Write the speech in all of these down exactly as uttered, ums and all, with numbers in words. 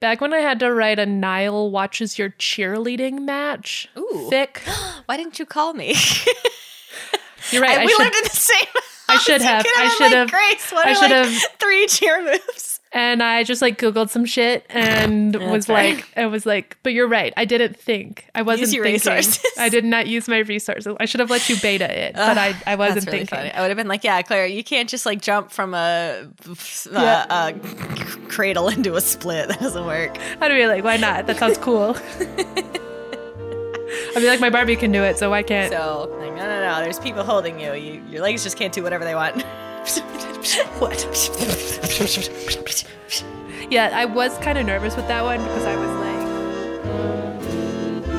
Back when I had to write a Niall watches your cheerleading match. Ooh. Thick. Why didn't you call me? You're right. I, I we should, lived in the same house. I should have. I should have. Grace, what I should have like three cheer moves. And I just like Googled some shit and yeah, was right. like, I was like, but you're right. I didn't think. I wasn't use your thinking. Resources. I did not use my resources. I should have let you beta it, uh, but I, I wasn't really thinking. Funny. I would have been like, yeah, Claire, you can't just like jump from a, a, yeah. a cradle into a split. That doesn't work. I'd be like, why not? That sounds cool. I'd be like, my Barbie can do it, so why can't? So like, no, no, no. There's people holding you. you. Your legs just can't do whatever they want. What? Yeah, I was kind of nervous with that one because I was like,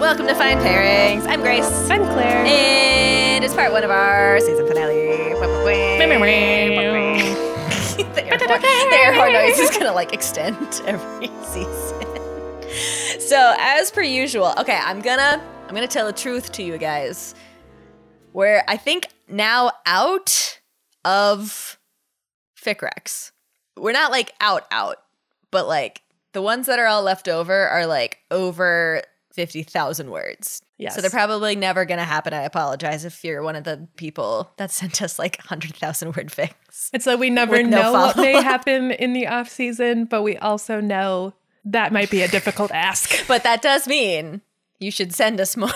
welcome to Fine Pairings. I'm Grace. I'm Claire. And it's part one of our season finale. The airport noise is going to like extend every season. So as per usual, okay, I'm going to I'm gonna tell the truth to you guys. We're, I think, now out of Fic Rex. We're not like out out, but like the ones that are all left over are like over fifty thousand words. Yes. So they're probably never going to happen. I apologize if you're one of the people that sent us like one hundred thousand word fics. It's like we never know no what may happen in the off season, but we also know that might be a difficult ask. But that does mean you should send us more.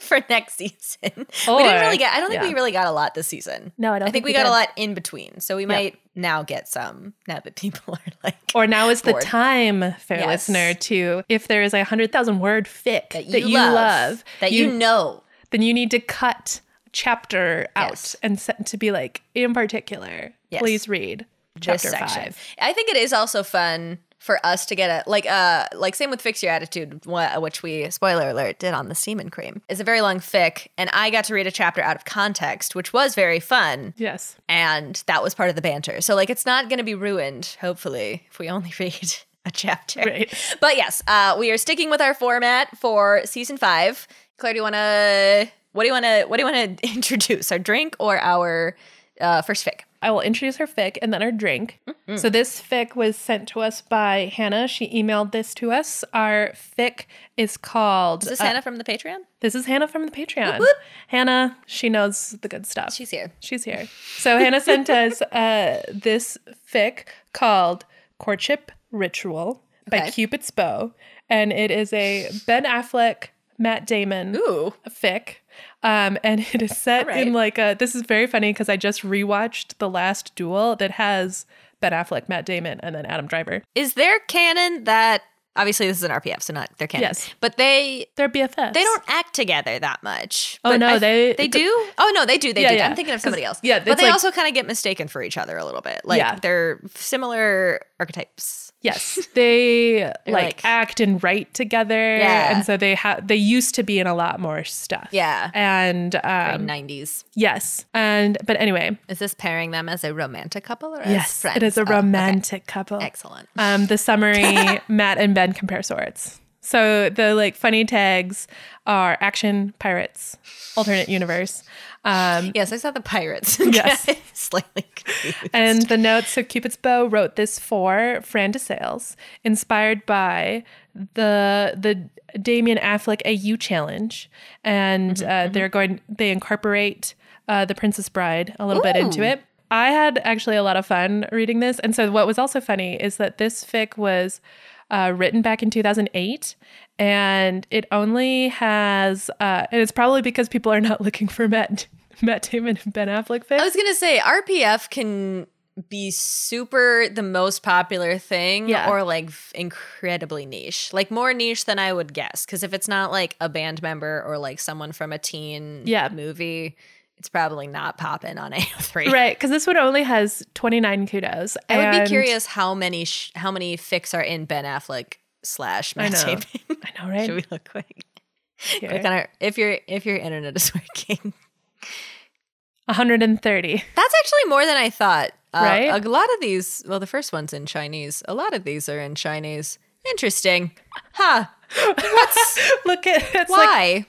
For next season. Or, we didn't really get, I don't think yeah. we really got a lot this season. No, I don't I think, think we, we got did. a lot in between. So we might yeah. now get some, now that people are like Or now is bored. The time, fair yes. listener, to, if there is a one hundred thousand word fic that you, that you love, love, that you, you know, then you need to cut a chapter out yes. and set to be like, in particular, yes. please read chapter five. I think it is also fun for us to get a, like, uh, like same with Fix Your Attitude, which we, spoiler alert, did on the Semen Cream. It's a very long fic, and I got to read a chapter out of context, which was very fun. Yes. And that was part of the banter. So, like, it's not going to be ruined, hopefully, if we only read a chapter. Right. But, yes, uh, we are sticking with our format for season five. Claire, do you want to, what do you want to, what do you want to introduce, our drink or our uh, first fic? I will introduce her fic and then her drink. Mm-hmm. So this fic was sent to us by Hannah. She emailed this to us. Our fic is called... Is this uh, Hannah from the Patreon? This is Hannah from the Patreon. Whoop, whoop. Hannah, she knows the good stuff. She's here. She's here. So Hannah sent us uh, this fic called Courtship Ritual by okay. Cupid's Bow. And it is a Ben Affleck, Matt Damon Ooh. fic. Um, and it is set right. in like a, this is very funny because I just rewatched The Last Duel that has Ben Affleck, Matt Damon, and then Adam Driver. Is there canon that, obviously this is an R P F, so not their canon, yes. but they... They're B F Fs. They don't act together that much. Oh, but no, I, they... They do? Oh, no, they do, they yeah, do. Yeah. I'm thinking of somebody else. Yeah, but they like, also kind of get mistaken for each other a little bit. Like, yeah. they're similar archetypes. Yes, they like, like act and write together, yeah. and so they have. They used to be in a lot more stuff. Yeah, and um, nineties. Yes, and but anyway, is this pairing them as a romantic couple or yes, as friends? It is a romantic oh, okay. couple. Excellent. Um, the summary: Matt and Ben compare swords. So the like funny tags are action, pirates, alternate universe. Um, yes, I saw the pirates. Yes. Slightly confused. And the notes of Cupid's Bow wrote this for Fran DeSales, inspired by the the Damien Affleck A U challenge. And mm-hmm, uh, mm-hmm. they're going they incorporate uh, the Princess Bride a little Ooh. bit into it. I had actually a lot of fun reading this. And so what was also funny is that this fic was Uh, written back in two thousand eight, and it only has, uh, and it's probably because people are not looking for Matt, Matt Damon and Ben Affleck fic. I was going to say, R P F can be super the most popular thing yeah. or like incredibly niche, like more niche than I would guess. Because if it's not like a band member or like someone from a teen yeah. movie, it's probably not popping on A O three. Right, because this one only has twenty-nine kudos. I and would be curious how many sh- how many fics are in Ben Affleck slash Matt Damon. I know, right? Should we look quick? Here. Click on our, if, your, if your internet is working. one hundred thirty. That's actually more than I thought. Uh, right? A lot of these, well, the first one's in Chinese. A lot of these are in Chinese. Interesting. Huh. What's, look at, it's why? Like,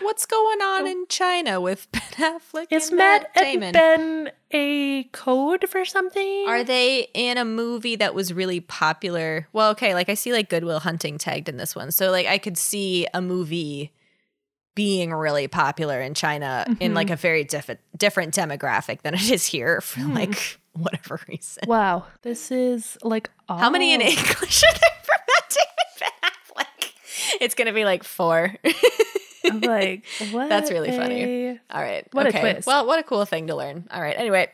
What's going on in China with Ben Affleck? Is and Matt, Matt Damon? Ben a code for something? Are they in a movie that was really popular? Well, okay, like I see like Good Will Hunting tagged in this one, so like I could see a movie being really popular in China mm-hmm. in like a very diff- different demographic than it is here for mm. like whatever reason. Wow, this is like all... how many in English are there for Matt Damon Ben Affleck? It's gonna be like four. I'm like, what? That's really a... funny. All right. What okay. a twist. Well, what a cool thing to learn. All right. Anyway.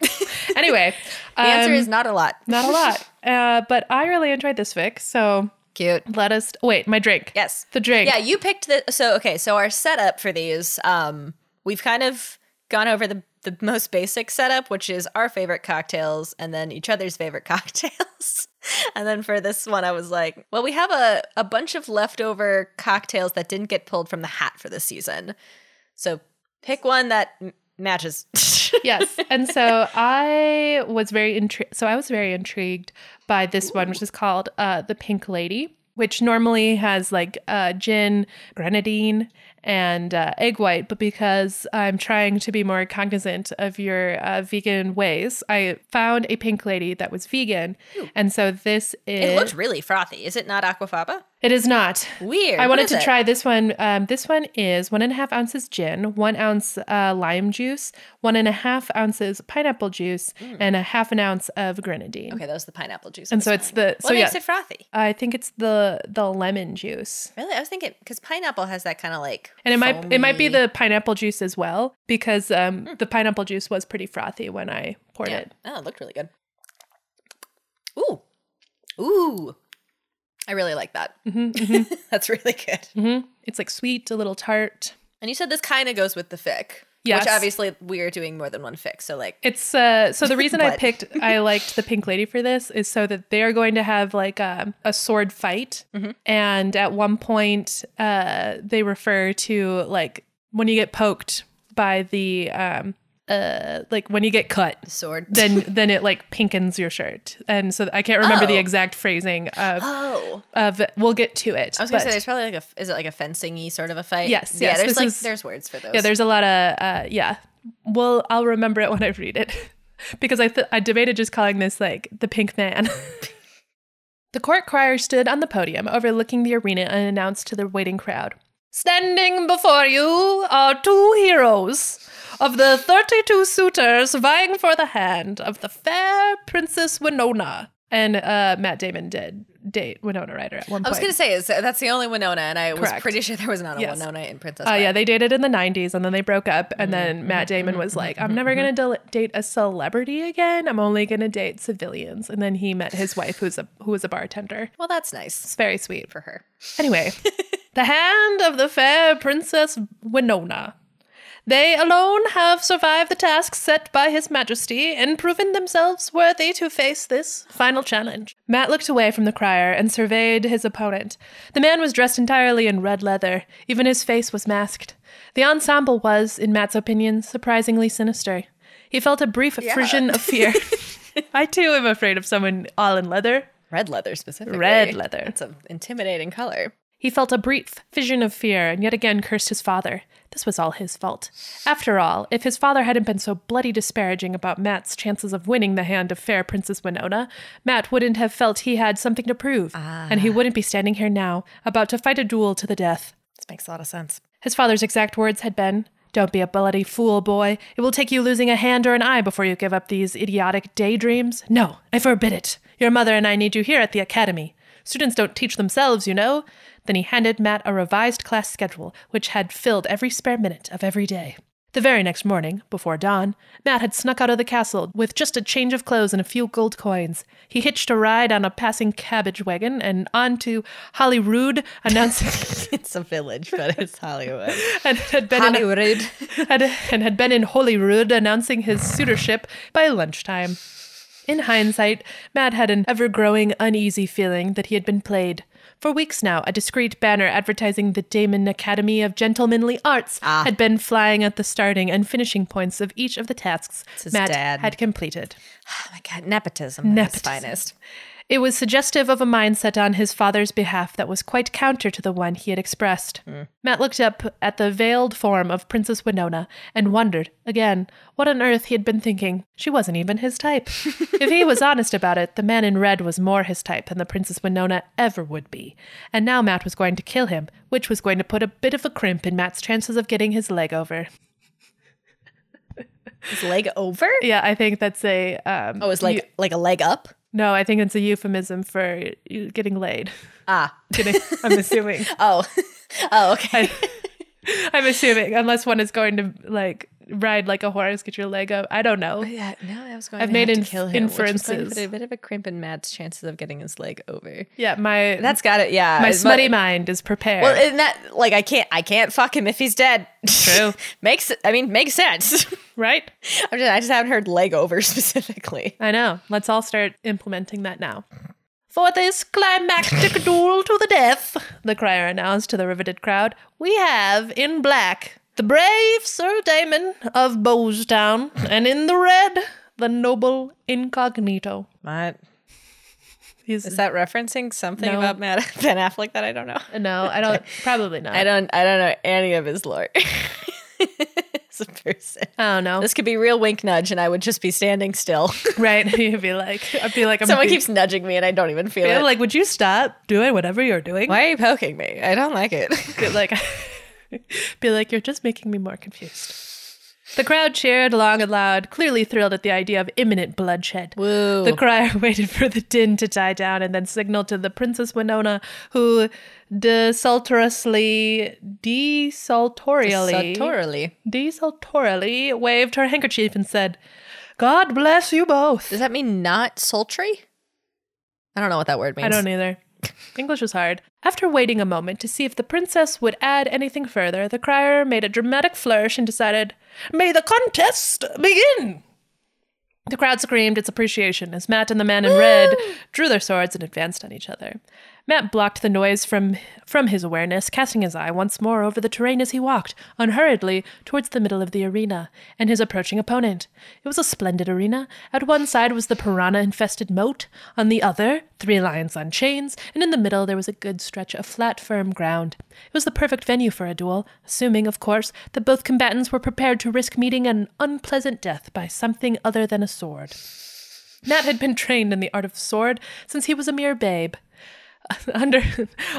Anyway. The um, answer is not a lot. Not a lot. Uh, but I really enjoyed this fic. So cute. Let us. Wait, my drink. Yes. The drink. Yeah, you picked the. So, okay. So our setup for these, um, we've kind of gone over the, the most basic setup, which is our favorite cocktails and then each other's favorite cocktails. And then for this one, I was like, well, we have a, a bunch of leftover cocktails that didn't get pulled from the hat for this season. So pick one that m- matches. Yes. And so I was very intrigued. So I was very intrigued by this Ooh. one, which is called uh, The Pink Lady, which normally has like uh, gin, grenadine, and uh, egg white. But because I'm trying to be more cognizant of your uh, vegan ways, I found a pink lady that was vegan. Ooh. And so this is... It looks really frothy. Is it not aquafaba? It is not. Weird. I wanted to it? try this one. Um, this one is one and a half ounces gin, one ounce uh, lime juice, one and a half ounces pineapple juice, mm. and a half an ounce of grenadine. Okay, that was the pineapple juice. And so it's the... What so makes yeah, it frothy? I think it's the the lemon juice. Really? I was thinking... Because pineapple has that kind of like... And it foamy. might it might be the pineapple juice as well, because um, mm. the pineapple juice was pretty frothy when I poured yeah. it. Oh, it looked really good. Ooh. Ooh. I really like that. Mm-hmm, mm-hmm. That's really good. Mm-hmm. It's like sweet, a little tart. And you said this kind of goes with the fic. Yes. Which obviously we are doing more than one fic. So like it's uh, so the reason I picked I liked the Pink Lady for this is so that they are going to have like a, a sword fight. Mm-hmm. And at one point uh, they refer to like when you get poked by the um, Uh, like when you get cut, sword, then then it like pinkens your shirt, and so I can't remember oh. the exact phrasing of oh of we'll get to it. I was gonna but, say there's probably like a is it like a fencing-y sort of a fight? Yes, yeah. Yes, there's like is, there's words for those. Yeah, there's a lot of uh, yeah. Well, I'll remember it when I read it because I th- I debated just calling this like the Pink Man. The court crier stood on the podium overlooking the arena and announced to the waiting crowd. Standing before you are two heroes of the thirty-two suitors vying for the hand of the fair Princess Winona. And uh, Matt Damon did date Winona Ryder at one point. I was going to say, is that's the only Winona, and I Correct. was pretty sure there was not a yes. Winona in Princess Bride. Uh, yeah, they dated in the nineties, and then they broke up, and mm-hmm. then Matt Damon was like, I'm never going to de- date a celebrity again. I'm only going to date civilians. And then he met his wife, who's a who was a bartender. Well, that's nice. It's very sweet for her. Anyway. The hand of the fair Princess Winona. They alone have survived the task set by His Majesty and proven themselves worthy to face this final challenge. Matt looked away from the crier and surveyed his opponent. The man was dressed entirely in red leather. Even his face was masked. The ensemble was, in Matt's opinion, surprisingly sinister. He felt a brief yeah. frisson of fear. I, too, am afraid of someone all in leather. Red leather, specifically. Red leather. It's an intimidating color. He felt a brief vision of fear and yet again cursed his father. This was all his fault. After all, if his father hadn't been so bloody disparaging about Matt's chances of winning the hand of fair Princess Winona, Matt wouldn't have felt he had something to prove, ah. and he wouldn't be standing here now, about to fight a duel to the death. This makes a lot of sense. His father's exact words had been, "Don't be a bloody fool, boy. It will take you losing a hand or an eye before you give up these idiotic daydreams. No, I forbid it. Your mother and I need you here at the academy. Students don't teach themselves, you know." Then he handed Matt a revised class schedule, which had filled every spare minute of every day. The very next morning, before dawn, Matt had snuck out of the castle with just a change of clothes and a few gold coins. He hitched a ride on a passing cabbage wagon and on to Holyrood, announcing... It's a village, but it's Hollywood. and, had been Holyrood. In, had, and had been in Holyrood, announcing his suitorship by lunchtime. In hindsight, Matt had an ever-growing uneasy feeling that he had been played. For weeks now, a discreet banner advertising the Damon Academy of Gentlemanly Arts ah. had been flying at the starting and finishing points of each of the tasks Matt dad. had completed. Oh my God, nepotism. Nepotism. At its finest. It was suggestive of a mindset on his father's behalf that was quite counter to the one he had expressed. Mm. Matt looked up at the veiled form of Princess Winona and wondered, again, what on earth he had been thinking. She wasn't even his type. If he was honest about it, the man in red was more his type than the Princess Winona ever would be. And now Matt was going to kill him, which was going to put a bit of a crimp in Matt's chances of getting his leg over. His leg over? Yeah, I think that's a... Um, oh, it's like, you, like a leg up? No, I think it's a euphemism for getting laid. Ah. Getting, I'm assuming. oh. Oh, okay. I, I'm assuming, unless one is going to, like, ride like a horse, get your leg up. I don't know. Yeah, no, I was going I've to, made have inf- to kill him. Inferences. Put a bit of a crimp in Matt's chances of getting his leg over. Yeah, my... That's got it, yeah. My smutty my, mind is prepared. Well, isn't that... Like, I can't I can't fuck him if he's dead. True. makes... I mean, makes sense. Right? I'm just, I just haven't heard leg over specifically. I know. Let's all start implementing that now. For this climactic duel to the death, the crier announced to the riveted crowd, we have in black... the brave Sir Damon of Bowstown, and in the red, the noble incognito. What? He's, Is that referencing something no. about Matt Ben Affleck that I don't know? No, I don't. Probably not. I don't. I don't know any of his lore. As a person, I don't know. This could be real wink nudge, and I would just be standing still. Right? You'd be like, I'd be like, I'm someone be, keeps nudging me, and I don't even feel it. Like, would you stop doing whatever you're doing? Why are you poking me? I don't like it. Like. Be like, you're just making me more confused. The crowd cheered long and loud, clearly thrilled at the idea of imminent bloodshed. Woo. The crier waited for the din to die down and then signaled to the Princess Winona, who desultoriously, desultorially, desultorily, desultorily waved her handkerchief and said, God bless you both. Does that mean not sultry? I don't know what that word means. I don't either. English was hard. After waiting a moment to see if the princess would add anything further, the crier made a dramatic flourish and decided, May the contest begin! The crowd screamed its appreciation as Matt and the man in red drew their swords and advanced on each other. Matt blocked the noise from from his awareness, casting his eye once more over the terrain as he walked, unhurriedly, towards the middle of the arena, and his approaching opponent. It was a splendid arena. At one side was the piranha-infested moat, on the other, three lions on chains, and in the middle there was a good stretch of flat, firm ground. It was the perfect venue for a duel, assuming, of course, that both combatants were prepared to risk meeting an unpleasant death by something other than a sword. Matt had been trained in the art of the sword since he was a mere babe. Under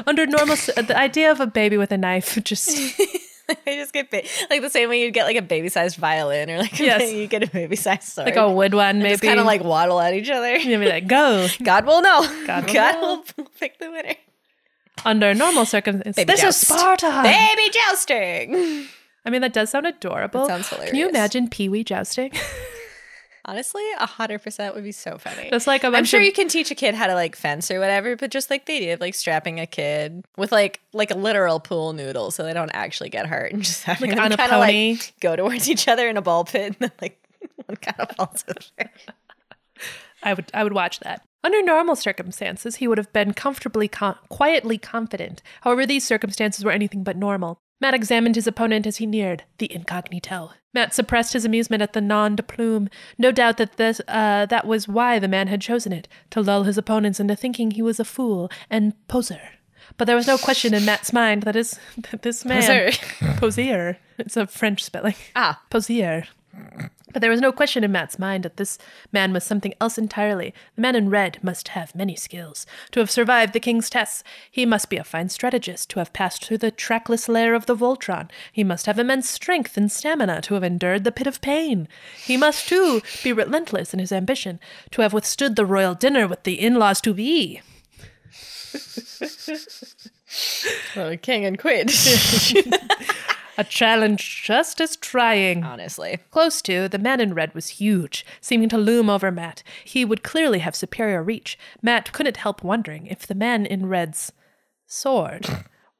under normal, the idea of a baby with a knife just... They just get, ba- like the same way you'd get like a baby-sized violin or like yes. you get a baby-sized sword. Like a wood one, maybe. Just kind of like waddle at each other. You'd be like, go. God will know. God will, God know. will pick the winner. Under normal circumstances. Baby this joust. Is Sparta. Baby jousting. I mean, that does sound adorable. That sounds hilarious. Can you imagine Pee-wee jousting? Honestly, one hundred percent would be so funny. Just like a bunch I'm sure of- you can teach a kid how to like fence or whatever, but just like they did, like strapping a kid with like like a literal pool noodle so they don't actually get hurt and just having like them kind of like go towards each other in a ball pit and then like one kind of falls over. I would, I would watch that. Under normal circumstances, he would have been comfortably, com- quietly confident. However, these circumstances were anything but normal. Matt examined his opponent as he neared, the incognito. Matt suppressed his amusement at the nom de plume. No doubt that this, uh, that was why the man had chosen it, to lull his opponents into thinking he was a fool and poser. But there was no question in Matt's mind that, is, that this man... Poser. Poser. It's a French spelling. Ah. Poser. But there was no question in Matt's mind that this man was something else entirely. The man in red must have many skills. To have survived the king's tests, he must be a fine strategist. To have passed through the trackless lair of the Voltron, he must have immense strength and stamina. To have endured the pit of pain, he must, too, be relentless in his ambition. To have withstood the royal dinner with the in-laws to be. Well, king and queen. A challenge just as trying. Honestly. Close to, the man in red was huge, seeming to loom over Matt. He would clearly have superior reach. Matt couldn't help wondering if the man in red's sword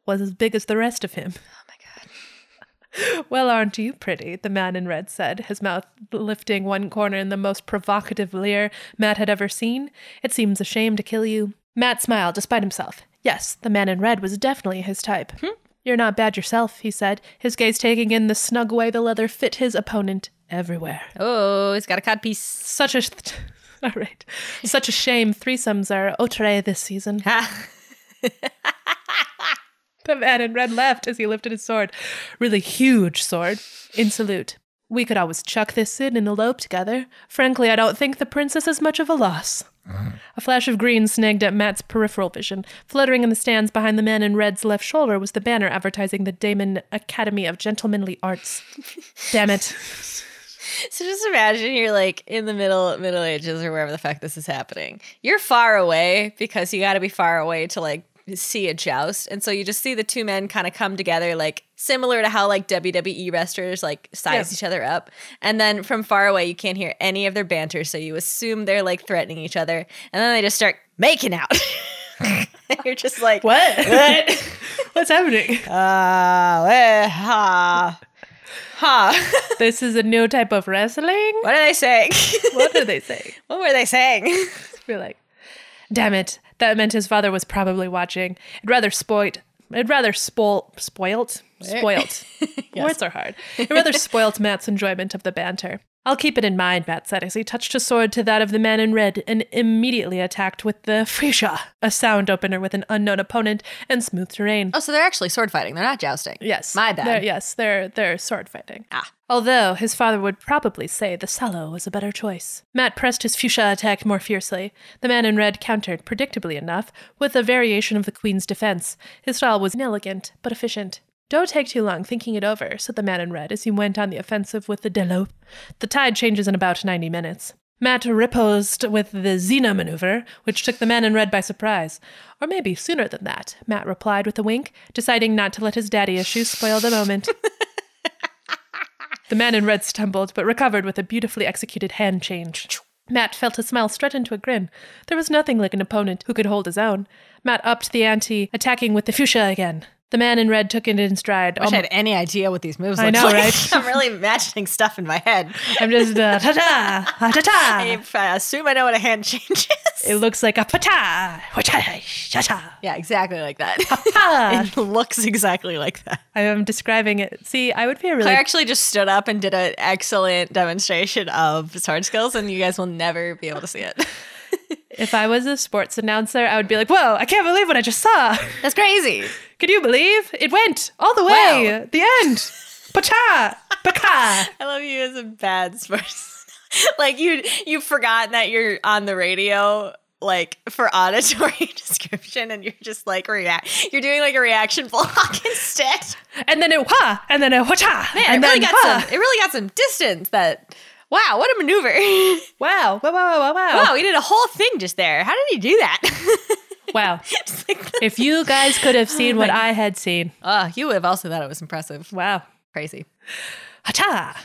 was as big as the rest of him. Oh my god. Well, aren't you pretty, the man in red said, his mouth lifting one corner in the most provocative leer Matt had ever seen. It seems a shame to kill you. Matt smiled despite himself. Yes, the man in red was definitely his type. Hmm? You're not bad yourself, he said, his gaze taking in the snug way the leather fit his opponent everywhere. Oh, he's got a codpiece. Such a... Th- All right. Such a shame threesomes are outre this season. The man in red laughed as he lifted his sword, really huge sword, in salute. We could always chuck this in and elope together. Frankly, I don't think the princess is much of a loss. Mm. A flash of green snagged at Matt's peripheral vision. Fluttering in the stands behind the man in red's left shoulder was the banner advertising the Damon Academy of Gentlemanly Arts. Damn it. So just imagine you're like in the middle middle ages or wherever the fuck this is happening. You're far away because you got to be far away to like see a joust, and so you just see the two men kind of come together, like similar to how like W W E wrestlers like size yeah. each other up, and then from far away you can't hear any of their banter, so you assume they're like threatening each other, and then they just start making out. You're just like, what? What? What's happening? Uh, eh, ha. Ha. This is a new type of wrestling? What are they saying? What are they saying? What were they saying? We're like, damn it. That meant his father was probably watching. I'd rather spoilt. I'd rather spoil, spoilt, spoilt. Yes. Words are hard. I'd rather spoilt Matt's enjoyment of the banter. I'll keep it in mind, Matt said as he touched his sword to that of the man in red and immediately attacked with the freesha, a sound opener with an unknown opponent and smooth terrain. Oh, so they're actually sword fighting. They're not jousting. Yes. My bad. They're, yes, they're they're sword fighting. Ah. Although his father would probably say the sallow was a better choice. Matt pressed his fuchsia attack more fiercely. The man in red countered, predictably enough, with a variation of the queen's defense. His style was inelegant, but efficient. Don't take too long thinking it over, said the man in red as he went on the offensive with the delope. The tide changes in about ninety minutes. Matt riposted with the Xena maneuver, which took the man in red by surprise. Or maybe sooner than that, Matt replied with a wink, deciding not to let his daddy issues spoil the moment. The man in red stumbled, but recovered with a beautifully executed hand change. Matt felt his smile stretch into a grin. There was nothing like an opponent who could hold his own. Matt upped the ante, attacking with the fuchsia again. The man in red took it in stride. I wish I had any idea what these moves look like. I know, like. Right? I'm really imagining stuff in my head. I'm just, uh, ta-ta, ta-ta. I assume I know what a hand change is. It looks like a pa-ta, ta-ta. Yeah, exactly like that. It looks exactly like that. I am describing it. See, I would be a really... Claire actually just stood up and did an excellent demonstration of sword skills, and you guys will never be able to see it. If I was a sports announcer, I would be like, whoa, I can't believe what I just saw. That's crazy. Can you believe? It went all the way. Wow. The end. Pacha. Pacha. I love you as a bad sports. Like, you, you've forgotten that you're on the radio, like, for auditory description, and you're just, like, react. You're doing, like, a reaction block instead. And then it ha, and then it ha-cha. Man, and it, really then, got ha. Some, it really got some distance that... Wow, what a maneuver. Wow, wow, wow, wow, wow. Wow, we did a whole thing just there. How did he do that? Wow. Like, if you guys could have seen oh what God. I had seen. Oh, you would have also thought it was impressive. Wow. Crazy. Ha-ta!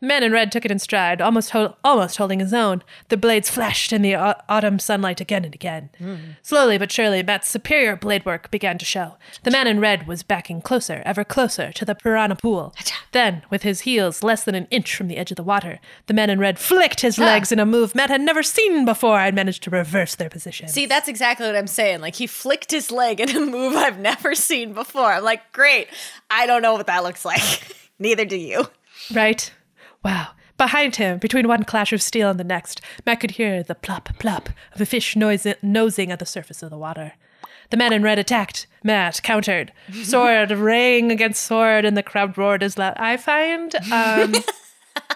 The man in red took it in stride, almost ho- almost holding his own. The blades flashed in the au- autumn sunlight again and again. Mm. Slowly but surely, Matt's superior blade work began to show. The man in red was backing closer, ever closer, to the piranha pool. Achha. Then, with his heels less than an inch from the edge of the water, the man in red flicked his ah. legs in a move Matt had never seen before and managed to reverse their position. See, that's exactly what I'm saying. Like, he flicked his leg in a move I've never seen before. I'm like, great. I don't know what that looks like. Neither do you. Right. Wow. Behind him, between one clash of steel and the next, Matt could hear the plop, plop of a fish noise- nosing at the surface of the water. The man in red attacked. Matt countered. Sword rang against sword, and the crowd roared as loud. I find um,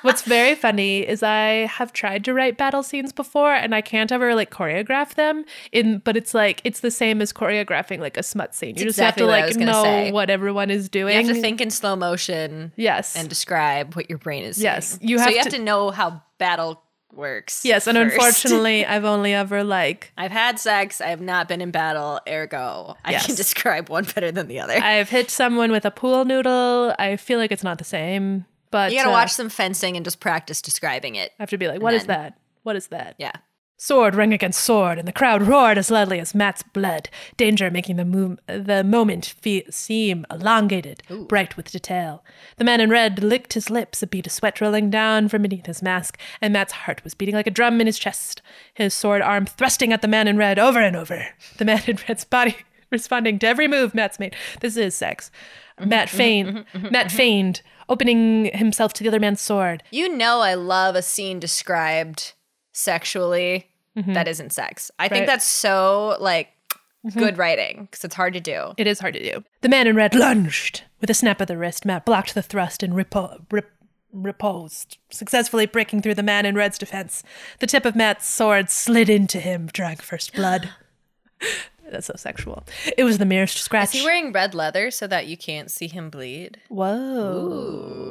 what's very funny is I have tried to write battle scenes before, and I can't ever, like, choreograph them. In But it's, like, it's the same as choreographing, like, a smut scene. You it's just exactly have to, like, what know say. What everyone is doing. You have to think in slow motion. Yes. And describe what your brain is yes. saying. Yes. You have so you to- have to know how battle works. Yes, and first. Unfortunately, I've only ever, like... I've had sex, I have not been in battle, ergo, I yes. can describe one better than the other. I've hit someone with a pool noodle. I feel like it's not the same. But, you gotta uh, watch some fencing and just practice describing it. I have to be like, what then, is that? What is that? Yeah. Sword rang against sword, and the crowd roared as loudly as Matt's bled. Danger making the mo- the moment fe- seem elongated, Ooh. bright with detail. The man in red licked his lips, a bead of sweat rolling down from beneath his mask, and Matt's heart was beating like a drum in his chest, his sword arm thrusting at the man in red over and over. The man in red's body responding to every move Matt's made. This is sex. Mm-hmm, Matt feigned. Mm-hmm, mm-hmm, Matt mm-hmm. feigned. Opening himself to the other man's sword. You know I love a scene described sexually, mm-hmm. that isn't sex. I right. think that's so, like, mm-hmm. good writing, because it's hard to do. It is hard to do. The man in red lunged. With a snap of the wrist, Matt blocked the thrust and repo- rip- reposed, successfully breaking through the man in red's defense. The tip of Matt's sword slid into him, drawing first blood. That's so sexual. It was the merest scratch. Is he wearing red leather so that you can't see him bleed? Whoa.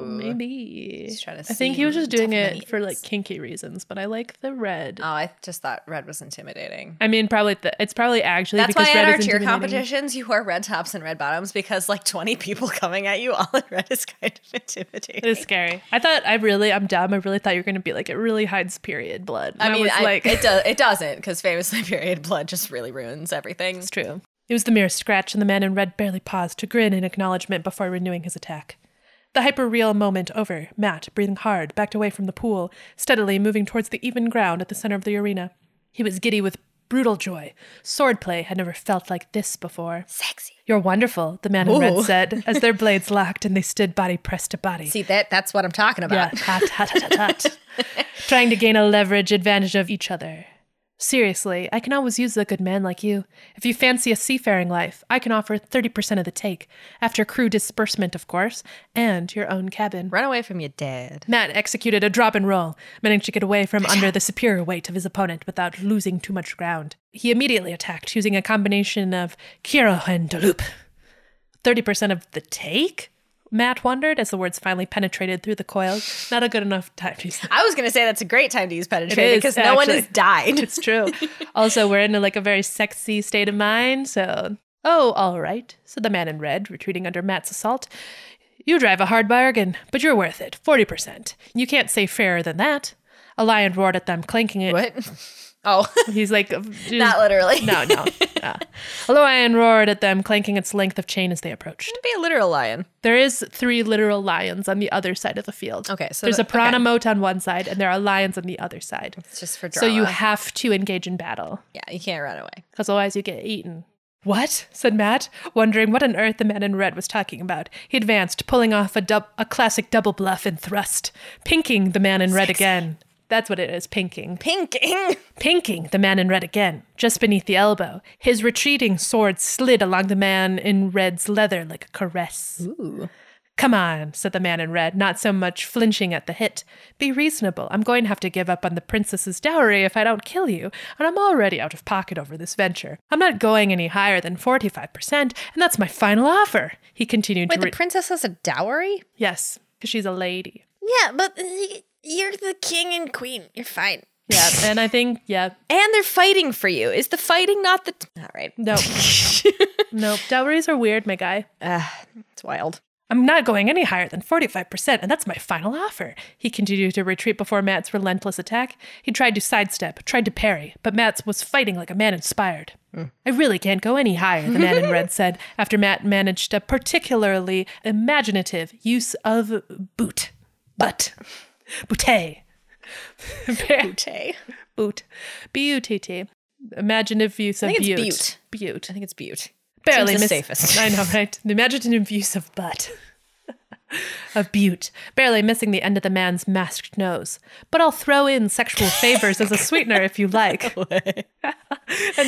Ooh, maybe. He's trying to see. I think he was just doing it for like kinky reasons, but I like the red. Oh, I just thought red was intimidating. I mean, probably th- it's probably actually that's because why red at our cheer competitions you wear red tops and red bottoms, because like twenty people coming at you all in red is kind of intimidating. It's scary. I thought I really, I'm dumb. I really thought you were going to be like, it really hides period blood. And I mean, I was I, like, it does. It doesn't, because famously period blood just really ruins everything. It's true. It was the mere scratch, and the man in red barely paused to grin in acknowledgement before renewing his attack. The hyperreal moment over, Matt, breathing hard, backed away from the pool, steadily moving towards the even ground at the center of the arena. He was giddy with brutal joy. Swordplay had never felt like this before. Sexy. You're wonderful, the man in Ooh. red said, as their blades locked and they stood body pressed to body. See, that that's what I'm talking about. Yeah, hot, hot, hot, hot, hot. Trying to gain a leverage advantage of each other. Seriously, I can always use a good man like you. If you fancy a seafaring life, I can offer thirty percent of the take, after crew disbursement, of course, and your own cabin. Run away from your dad. Matt executed a drop and roll, managing to get away from under the superior weight of his opponent without losing too much ground. He immediately attacked, using a combination of Kiro and Dulup. thirty percent of the take? Matt wondered as the words finally penetrated through the coils. Not a good enough time to use that. I was going to say that's a great time to use penetrate because actually. No one has died. It's true. Also, we're in a, like a very sexy state of mind, so... Oh, all right, said the man in red, retreating under Matt's assault. You drive a hard bargain, but you're worth it. forty percent. You can't say fairer than that. A lion roared at them, clanking it. What? Oh. He's like... Just, not literally. No, no. Yeah. A lion roared at them, clanking its length of chain as they approached. It'd be a literal lion. There is three literal lions on the other side of the field. Okay, so... There's the, a prana okay. moat on one side, and there are lions on the other side. It's just for drama. So you have to engage in battle. Yeah, you can't run away. Because otherwise you get eaten. What? Said Matt, wondering what on earth the man in red was talking about. He advanced, pulling off a, dub- a classic double bluff and thrust, pinking the man in red Sexy. again. That's what it is, pinking. Pinking? Pinking the man in red again, just beneath the elbow. His retreating sword slid along the man in red's leather like a caress. Ooh. Come on, said the man in red, not so much flinching at the hit. Be reasonable. I'm going to have to give up on the princess's dowry if I don't kill you, and I'm already out of pocket over this venture. I'm not going any higher than forty-five percent, and that's my final offer, he continued. Wait, to re- the princess has a dowry? Yes, because she's a lady. Yeah, but... You're the king and queen. You're fine. Yeah, and I think, yeah. And they're fighting for you. Is the fighting not the... T- All right. No. Nope. Dowries are weird, my guy. Uh, it's wild. I'm not going any higher than forty-five percent, and that's my final offer. He continued to retreat before Matt's relentless attack. He tried to sidestep, tried to parry, but Matt's was fighting like a man inspired. Mm. I really can't go any higher, the man in red said, after Matt managed a particularly imaginative use of boot. But... Bootay. Bootay. Boot. B U T T. Imaginative use of butte. Butte. Butte. I think it's butte. Barely missed. Safest. I know, right? The imaginative use of butt. Of butte. Barely missing the end of the man's masked nose. But I'll throw in sexual favors as a sweetener if you like. And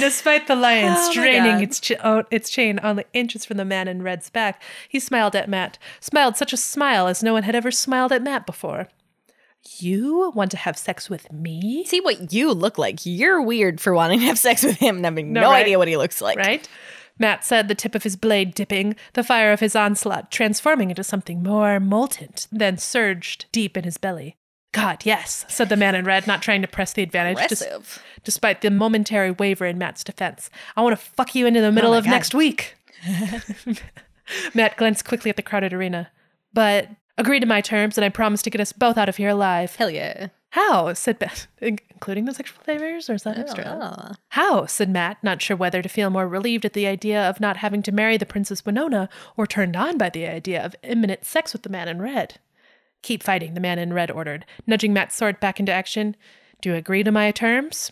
despite the lion oh straining its, ch- oh, its chain only inches from the man in red's back, he smiled at Matt. Smiled such a smile as no one had ever smiled at Matt before. You want to have sex with me? See what you look like. You're weird for wanting to have sex with him and having no, no right? idea what he looks like. Right? Matt said, the tip of his blade dipping, the fire of his onslaught transforming into something more molten, then surged deep in his belly. God, yes, said the man in red, not trying to press the advantage des- despite the momentary waver in Matt's defense. I want to fuck you into the middle oh of God. next week. Matt glanced quickly at the crowded arena. But... Agree to my terms, and I promise to get us both out of here alive. Hell yeah. How? Said Matt. In- including the sexual favors, or is that extra? Oh. How? Said Matt, not sure whether to feel more relieved at the idea of not having to marry the Princess Winona, or turned on by the idea of imminent sex with the man in red. Keep fighting, the man in red ordered, nudging Matt's sword back into action. Do you agree to my terms?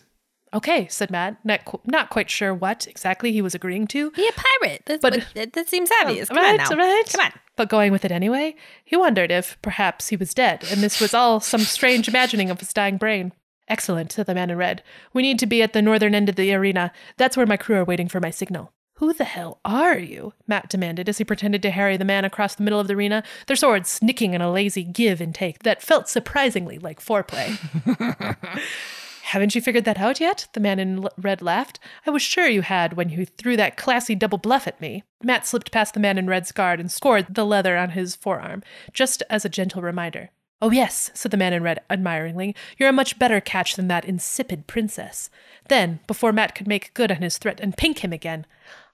Okay, said Matt, not qu- not quite sure what exactly he was agreeing to. Be a pirate. That's but, what, that seems obvious. Come right, on now. Right. Come on. But going with it anyway, he wondered if perhaps he was dead, and this was all some strange imagining of his dying brain. "Excellent," said the man in red. "We need to be at the northern end of the arena. That's where my crew are waiting for my signal." "Who the hell are you?" Matt demanded as he pretended to harry the man across the middle of the arena, their swords snicking in a lazy give and take that felt surprisingly like foreplay. "Haven't you figured that out yet?" the man in red laughed. "I was sure you had when you threw that classy double bluff at me." Matt slipped past the man in red's guard and scored the leather on his forearm, just as a gentle reminder. "Oh, yes," said the man in red admiringly. "You're a much better catch than that insipid princess." Then, before Matt could make good on his threat and pink him again,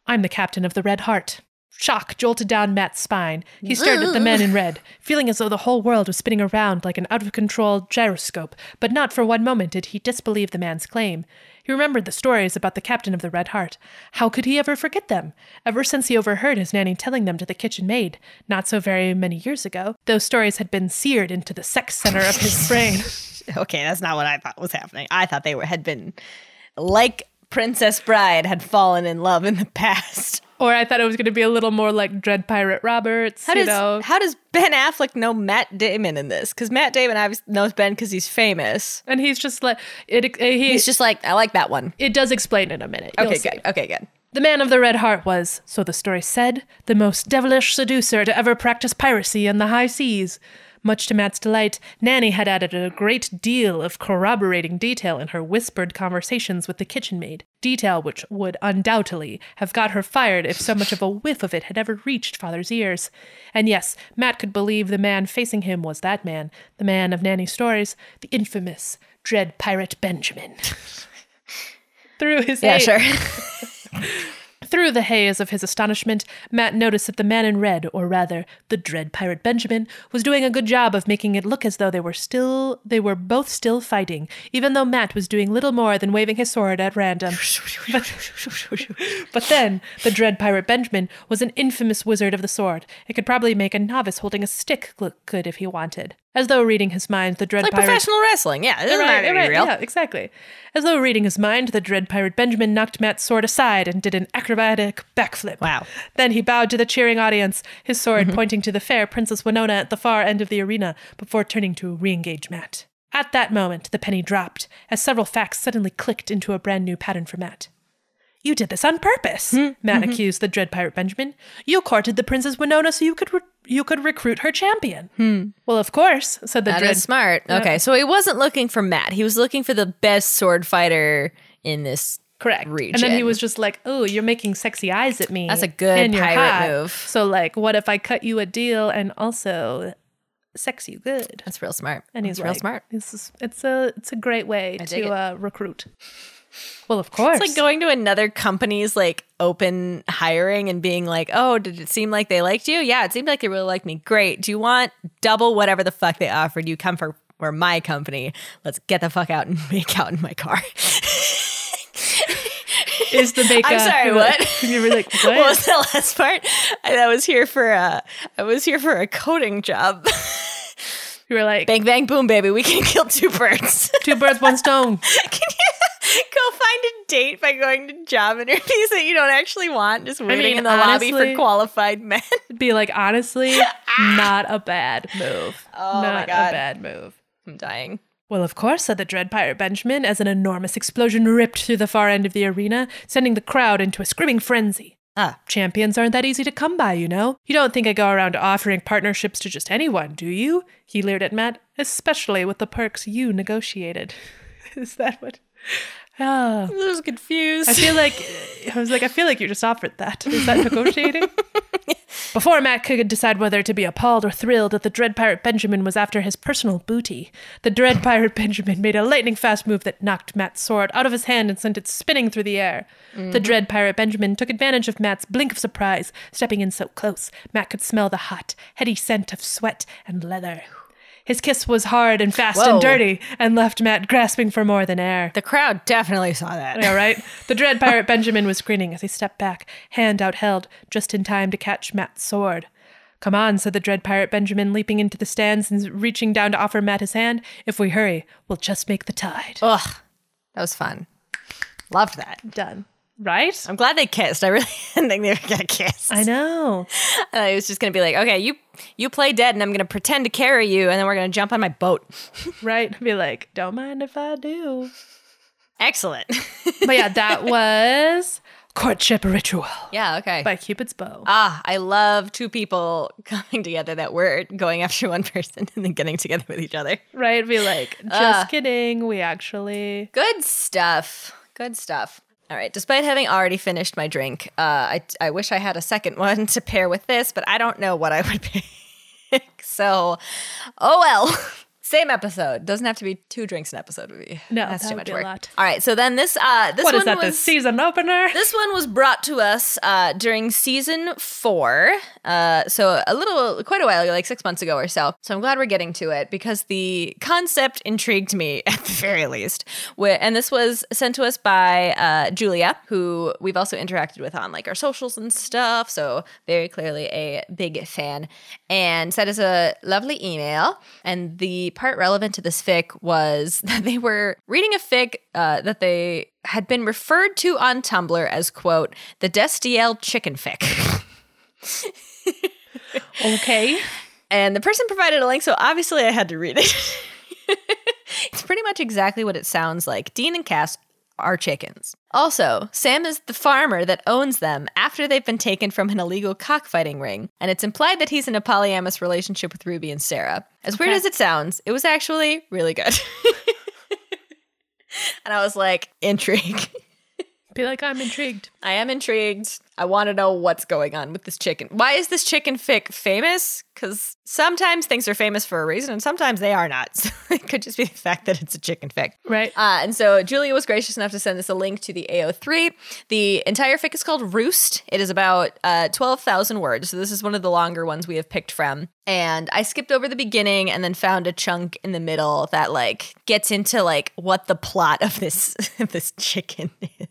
"I'm the captain of the Red Heart." Shock jolted down Matt's spine. He stared at the man in red, feeling as though the whole world was spinning around like an out-of-control gyroscope, but not for one moment did he disbelieve the man's claim. He remembered the stories about the captain of the Red Heart. How could he ever forget them? Ever since he overheard his nanny telling them to the kitchen maid, not so very many years ago, those stories had been seared into the sex center of his brain. Okay, that's not what I thought was happening. I thought they were had been like... Princess Bride had fallen in love in the past. Or I thought it was going to be a little more like Dread Pirate Roberts, how you does, know. How does Ben Affleck know Matt Damon in this? Because Matt Damon obviously knows Ben because he's famous. And he's just like... It, it, he, he's just like, I like that one. It does explain in a minute. Okay, good. See. Okay, good. The man of the red heart was, so the story said, the most devilish seducer to ever practice piracy in the high seas. Much to Matt's delight, Nanny had added a great deal of corroborating detail in her whispered conversations with the kitchen maid, detail which would undoubtedly have got her fired if so much of a whiff of it had ever reached Father's ears. And yes, Matt could believe the man facing him was that man, the man of Nanny's stories, the infamous Dread Pirate Benjamin. Through his Yeah, sure. Through the haze of his astonishment, Matt noticed that the man in red, or rather, the Dread Pirate Benjamin, was doing a good job of making it look as though they were still, they were both still fighting, even though Matt was doing little more than waving his sword at random. But, but then, the Dread Pirate Benjamin was an infamous wizard of the sword. It could probably make a novice holding a stick look good if he wanted. As though reading his mind, the Dread like Pirate... Like professional wrestling, yeah. It doesn't matter to be real. Yeah, exactly. As though reading his mind, the Dread Pirate Benjamin knocked Matt's sword aside and did an acrobatic backflip. Wow. Then he bowed to the cheering audience, his sword mm-hmm. pointing to the fair Princess Winona at the far end of the arena, before turning to re-engage Matt. At that moment, the penny dropped, as several facts suddenly clicked into a brand new pattern for Matt. "You did this on purpose," mm-hmm. Matt accused the Dread Pirate Benjamin. "You courted the Princess Winona so you could... Re- You could recruit her champion." Hmm. "Well, of course," said the Dread. That is smart. Yep. Okay, so he wasn't looking for Matt. He was looking for the best sword fighter in this Correct. region. And then he was just like, "Oh, you're making sexy eyes at me. That's a good pirate move. So, like, what if I cut you a deal and also sex you good?" That's real smart. And he's That's real like, smart. This is, it's a it's a great way I to uh, recruit. Well, of course. It's like going to another company's like open hiring and being like, "Oh, did it seem like they liked you? Yeah, it seemed like they really liked me. Great. Do you want double whatever the fuck they offered you? Come for, for my company. Let's get the fuck out and make out in my car." Is the make I'm sorry, what? Like, you were like, what? What was that last part? I, I was here for a, I was here for a coding job. You were like, "Bang, bang, boom, baby. We can kill two birds. Two birds, one stone." Can you go find a date by going to job interviews that you don't actually want, just waiting I mean, in the honestly, lobby for qualified men? Be like, honestly, not a bad move. Oh not my God. a bad move. I'm dying. "Well, of course," said the Dread Pirate Benjamin as an enormous explosion ripped through the far end of the arena, sending the crowd into a screaming frenzy. "Ah, champions aren't that easy to come by, you know. You don't think I go around offering partnerships to just anyone, do you?" He leered at Matt, "especially with the perks you negotiated." Is that what... Oh. I was confused. I feel like I was like, I feel like you just offered that. Is that negotiating? Before Matt could decide whether to be appalled or thrilled that the Dread Pirate Benjamin was after his personal booty, the Dread Pirate Benjamin made a lightning-fast move that knocked Matt's sword out of his hand and sent it spinning through the air. Mm-hmm. The Dread Pirate Benjamin took advantage of Matt's blink of surprise, stepping in so close, Matt could smell the hot, heady scent of sweat and leather. His kiss was hard and fast Whoa. and dirty and left Matt grasping for more than air. The crowd definitely saw that. Yeah, right? The Dread Pirate Benjamin was grinning as he stepped back, hand out held, just in time to catch Matt's sword. "Come on," said the Dread Pirate Benjamin, leaping into the stands and reaching down to offer Matt his hand. "If we hurry, we'll just make the tide." Ugh, that was fun. Loved that. Done. Right? I'm glad they kissed. I really didn't think they were going to kiss. I know. And I was just going to be like, okay, you you play dead and I'm going to pretend to carry you and then we're going to jump on my boat. Right? Be like, don't mind if I do. Excellent. But yeah, that was Courtship Ritual. Yeah, okay. By Cupid's Bow. Ah, I love two people coming together that were going after one person and then getting together with each other. Right? Be like, just uh, kidding. We actually. Good stuff. Good stuff. All right. Despite having already finished my drink, uh, I I wish I had a second one to pair with this, but I don't know what I would pick. So, oh well. Same episode. Doesn't have to be two drinks an episode. No, that's too much work. A lot. All right. So then this uh, this what one is that? Was, the season opener. This one was brought to us uh, during season four. Uh, so a little, quite a while ago, like six months ago or so. So I'm glad we're getting to it because the concept intrigued me at the very least. And this was sent to us by uh, Julia, who we've also interacted with on like our socials and stuff. So very clearly a big fan, and sent us a lovely email. And the part relevant to this fic was that they were reading a fic uh, that they had been referred to on Tumblr as, quote, the Destiel chicken fic. Okay. And the person provided a link, so obviously I had to read it. It's pretty much exactly what it sounds like. Dean and Cass are chickens. Also, Sam is the farmer that owns them after they've been taken from an illegal cockfighting ring, and it's implied that he's in a polyamorous relationship with Ruby and Sarah. As okay. weird as it sounds, it was actually really good. And I was like, intrigue. Be like, I'm intrigued. I am intrigued. I want to know what's going on with this chicken. Why is this chicken fic famous? Because sometimes things are famous for a reason and sometimes they are not. So it could just be the fact that it's a chicken fic. Right. Uh, and so Julia was gracious enough to send us a link to the A O three. The entire fic is called Roost. It is about uh, twelve thousand words. So this is one of the longer ones we have picked from. And I skipped over the beginning and then found a chunk in the middle that like gets into like what the plot of this, this chicken is.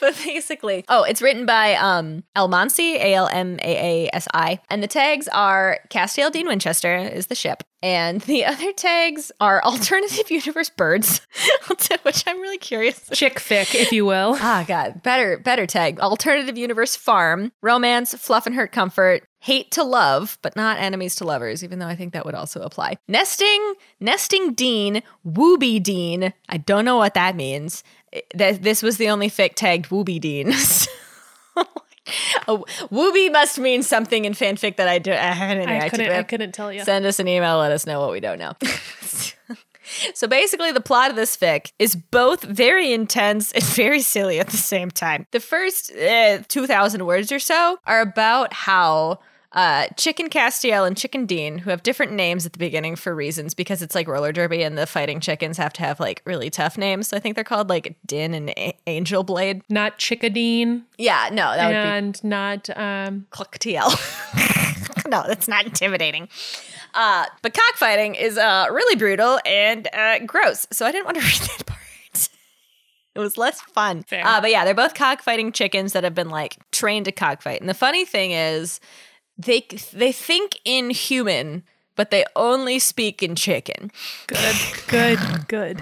But basically, oh, it's written by um, Al Maasi, A L M A A S I. And the tags are Castiel Dean Winchester is the ship. And the other tags are alternative universe birds, which I'm really curious. Chick fic, if you will. Ah, oh, God. Better, better tag. Alternative universe farm, romance, fluff and hurt comfort, hate to love, but not enemies to lovers, even though I think that would also apply. Nesting, nesting Dean, wooby Dean. I don't know what that means. This was the only fic tagged Wooby Dean. Okay. So, oh, Wooby must mean something in fanfic that I, do, I haven't interacted I with. I couldn't tell you. Send us an email. Let us know what we don't know. So basically, the plot of this fic is both very intense and very silly at the same time. The first uh, two thousand words or so are about how Uh, Chicken Castiel and Chicken Dean, who have different names at the beginning for reasons, because it's like roller derby and the fighting chickens have to have like really tough names. So I think they're called like Din and A- Angel Blade. Not Chickadeen. Yeah, no, that and would be. And not um... Clucktiel. No, that's not intimidating. Uh, but cockfighting is uh, really brutal and uh, gross. So I didn't want to read that part. It was less fun. Uh, but yeah, they're both cockfighting chickens that have been like trained to cockfight. And the funny thing is, They they think in human, but they only speak in chicken. Good, good, good.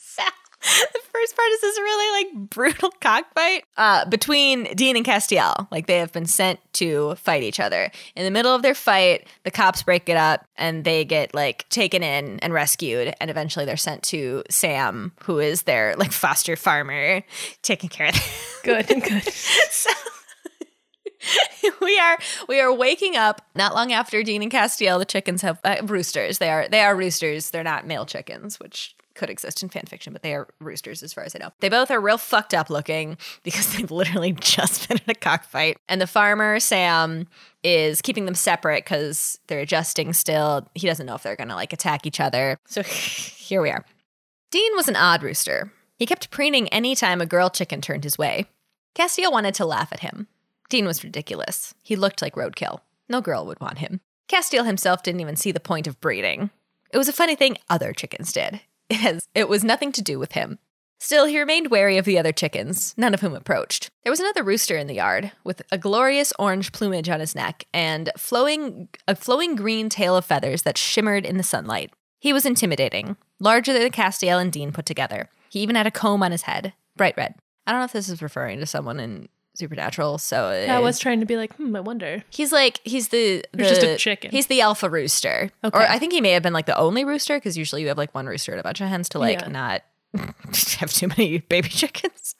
So the first part is this really like brutal cockfight uh, between Dean and Castiel. Like they have been sent to fight each other. In the middle of their fight, the cops break it up and they get like taken in and rescued. And eventually they're sent to Sam, who is their like foster farmer, taking care of them. Good, good. So. We are we are waking up not long after Dean and Castiel, the chickens have uh, roosters. They are they are roosters. They're not male chickens, which could exist in fan fiction, but they are roosters as far as I know. They both are real fucked up looking because they've literally just been in a cockfight. And the farmer, Sam, is keeping them separate because they're adjusting still. He doesn't know if they're going to like attack each other. So here we are. Dean was an odd rooster. He kept preening any time a girl chicken turned his way. Castiel wanted to laugh at him. Dean was ridiculous. He looked like roadkill. No girl would want him. Castiel himself didn't even see the point of breeding. It was a funny thing other chickens did. It has, it was nothing to do with him. Still, he remained wary of the other chickens, none of whom approached. There was another rooster in the yard, with a glorious orange plumage on his neck and flowing a flowing green tail of feathers that shimmered in the sunlight. He was intimidating, larger than Castiel and Dean put together. He even had a comb on his head, bright red. I don't know if this is referring to someone in Supernatural. So it, I was trying to be like, hmm, I wonder. He's like, he's the, the just a chicken. He's the alpha rooster, okay. Or I think he may have been like the only rooster, because usually you have like one rooster and a bunch of hens to like yeah. not have too many baby chickens.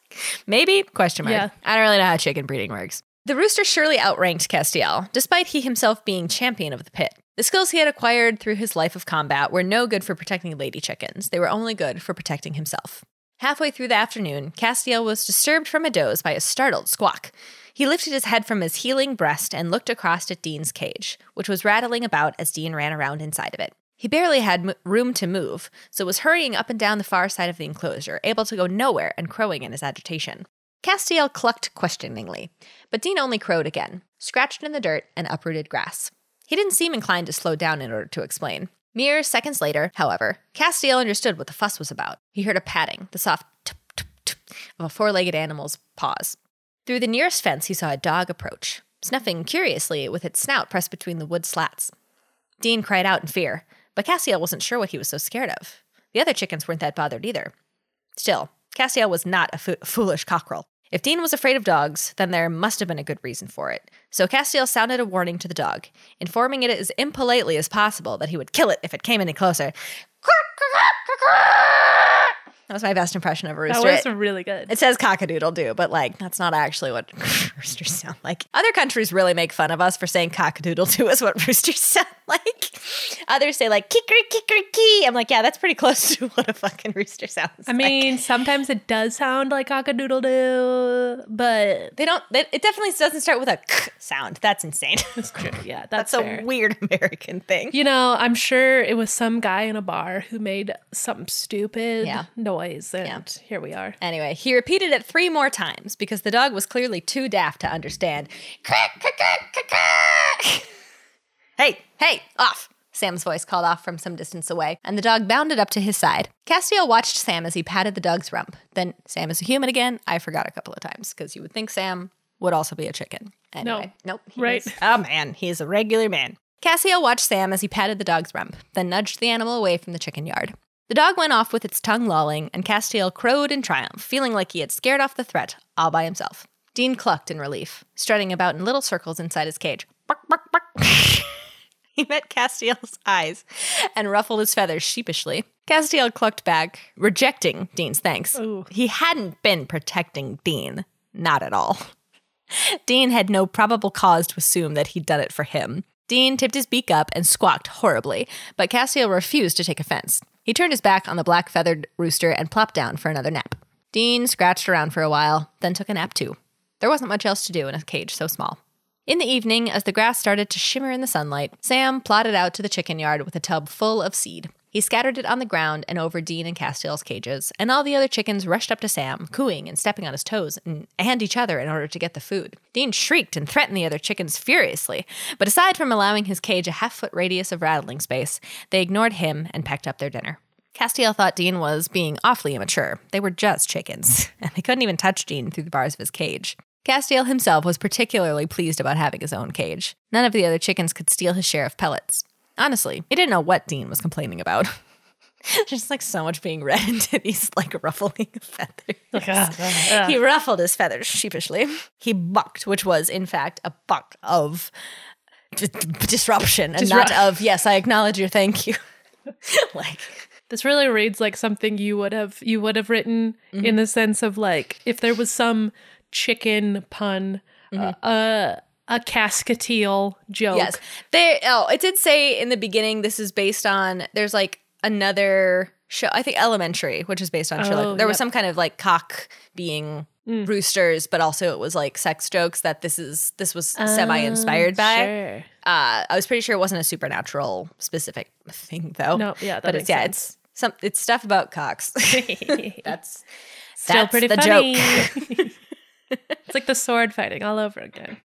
Maybe question mark. Yeah. I don't really know how chicken breeding works. The rooster surely outranked Castiel, despite he himself being champion of the pit. The skills he had acquired through his life of combat were no good for protecting lady chickens. They were only good for protecting himself. Halfway through the afternoon, Castiel was disturbed from a doze by a startled squawk. He lifted his head from his healing breast and looked across at Dean's cage, which was rattling about as Dean ran around inside of it. He barely had m- room to move, so was hurrying up and down the far side of the enclosure, able to go nowhere and crowing in his agitation. Castiel clucked questioningly, but Dean only crowed again, scratched in the dirt and uprooted grass. He didn't seem inclined to slow down in order to explain. Mere seconds later, however, Castiel understood what the fuss was about. He heard a padding, the soft tup, tup, tup of a four-legged animal's paws. Through the nearest fence, he saw a dog approach, snuffing curiously with its snout pressed between the wood slats. Dean cried out in fear, but Castiel wasn't sure what he was so scared of. The other chickens weren't that bothered either. Still, Castiel was not a fo- foolish cockerel. If Dean was afraid of dogs, then there must have been a good reason for it. So Castiel sounded a warning to the dog, informing it as impolitely as possible that he would kill it if it came any closer. That was my best impression of a rooster. That was really good. It says cockadoodle doo, but like that's not actually what roosters sound like. Other countries really make fun of us for saying cockadoodle doo is what roosters sound like. Others say like kikerikikiriki. I'm like, yeah, that's pretty close to what a fucking rooster sounds like. I mean, like. Sometimes it does sound like cockadoodle doo, but they don't. They, it definitely doesn't start with a k sound. That's insane. That's true. Yeah, that's, that's a weird American thing. You know, I'm sure it was some guy in a bar who made something stupid. Yeah. No. Noise, and yeah. Here we are. Anyway, he repeated it three more times because the dog was clearly too daft to understand. Hey, hey, off! Sam's voice called off from some distance away, and the dog bounded up to his side. Castiel watched Sam as he patted the dog's rump. Then Sam is a human again. I forgot a couple of times because you would think Sam would also be a chicken. Anyway, no. Nope. Right. Oh man, he's a regular man. Castiel watched Sam as he patted the dog's rump, then nudged the animal away from the chicken yard. The dog went off with its tongue lolling, and Castiel crowed in triumph, feeling like he had scared off the threat all by himself. Dean clucked in relief, strutting about in little circles inside his cage. Bark, bark, bark. He met Castiel's eyes and ruffled his feathers sheepishly. Castiel clucked back, rejecting Dean's thanks. Ooh. He hadn't been protecting Dean. Not at all. Dean had no probable cause to assume that he'd done it for him. Dean tipped his beak up and squawked horribly, but Castiel refused to take offense. He turned his back on the black-feathered rooster and plopped down for another nap. Dean scratched around for a while, then took a nap too. There wasn't much else to do in a cage so small. In the evening, as the grass started to shimmer in the sunlight, Sam plodded out to the chicken yard with a tub full of seed. He scattered it on the ground and over Dean and Castiel's cages, and all the other chickens rushed up to Sam, cooing and stepping on his toes and, and each other in order to get the food. Dean shrieked and threatened the other chickens furiously, but aside from allowing his cage a half-foot radius of rattling space, they ignored him and packed up their dinner. Castiel thought Dean was being awfully immature. They were just chickens, and they couldn't even touch Dean through the bars of his cage. Castiel himself was particularly pleased about having his own cage. None of the other chickens could steal his share of pellets. Honestly, he didn't know what Dean was complaining about. Just like so much being read into these like ruffling feathers. Like, uh, uh, uh. He ruffled his feathers sheepishly. He bucked, which was in fact a buck of d- d- disruption and Disru- not of, yes, I acknowledge your thank you. Like... This really reads like something you would have you would have written mm-hmm. in the sense of like if there was some chicken pun, mm-hmm. uh, uh, a Castiel joke. Yes, they. Oh, it did say in the beginning this is based on. There's like another show. I think Elementary, which is based on oh, Sherlock. There yep. was some kind of like cock being mm. roosters, but also it was like sex jokes that this is this was uh, semi inspired by. Sure. Uh, I was pretty sure it wasn't a Supernatural specific thing though. No, yeah, that but makes it's, yeah, sense. It's some it's stuff about cocks. that's still that's pretty the funny. Joke. It's like the sword fighting all over again.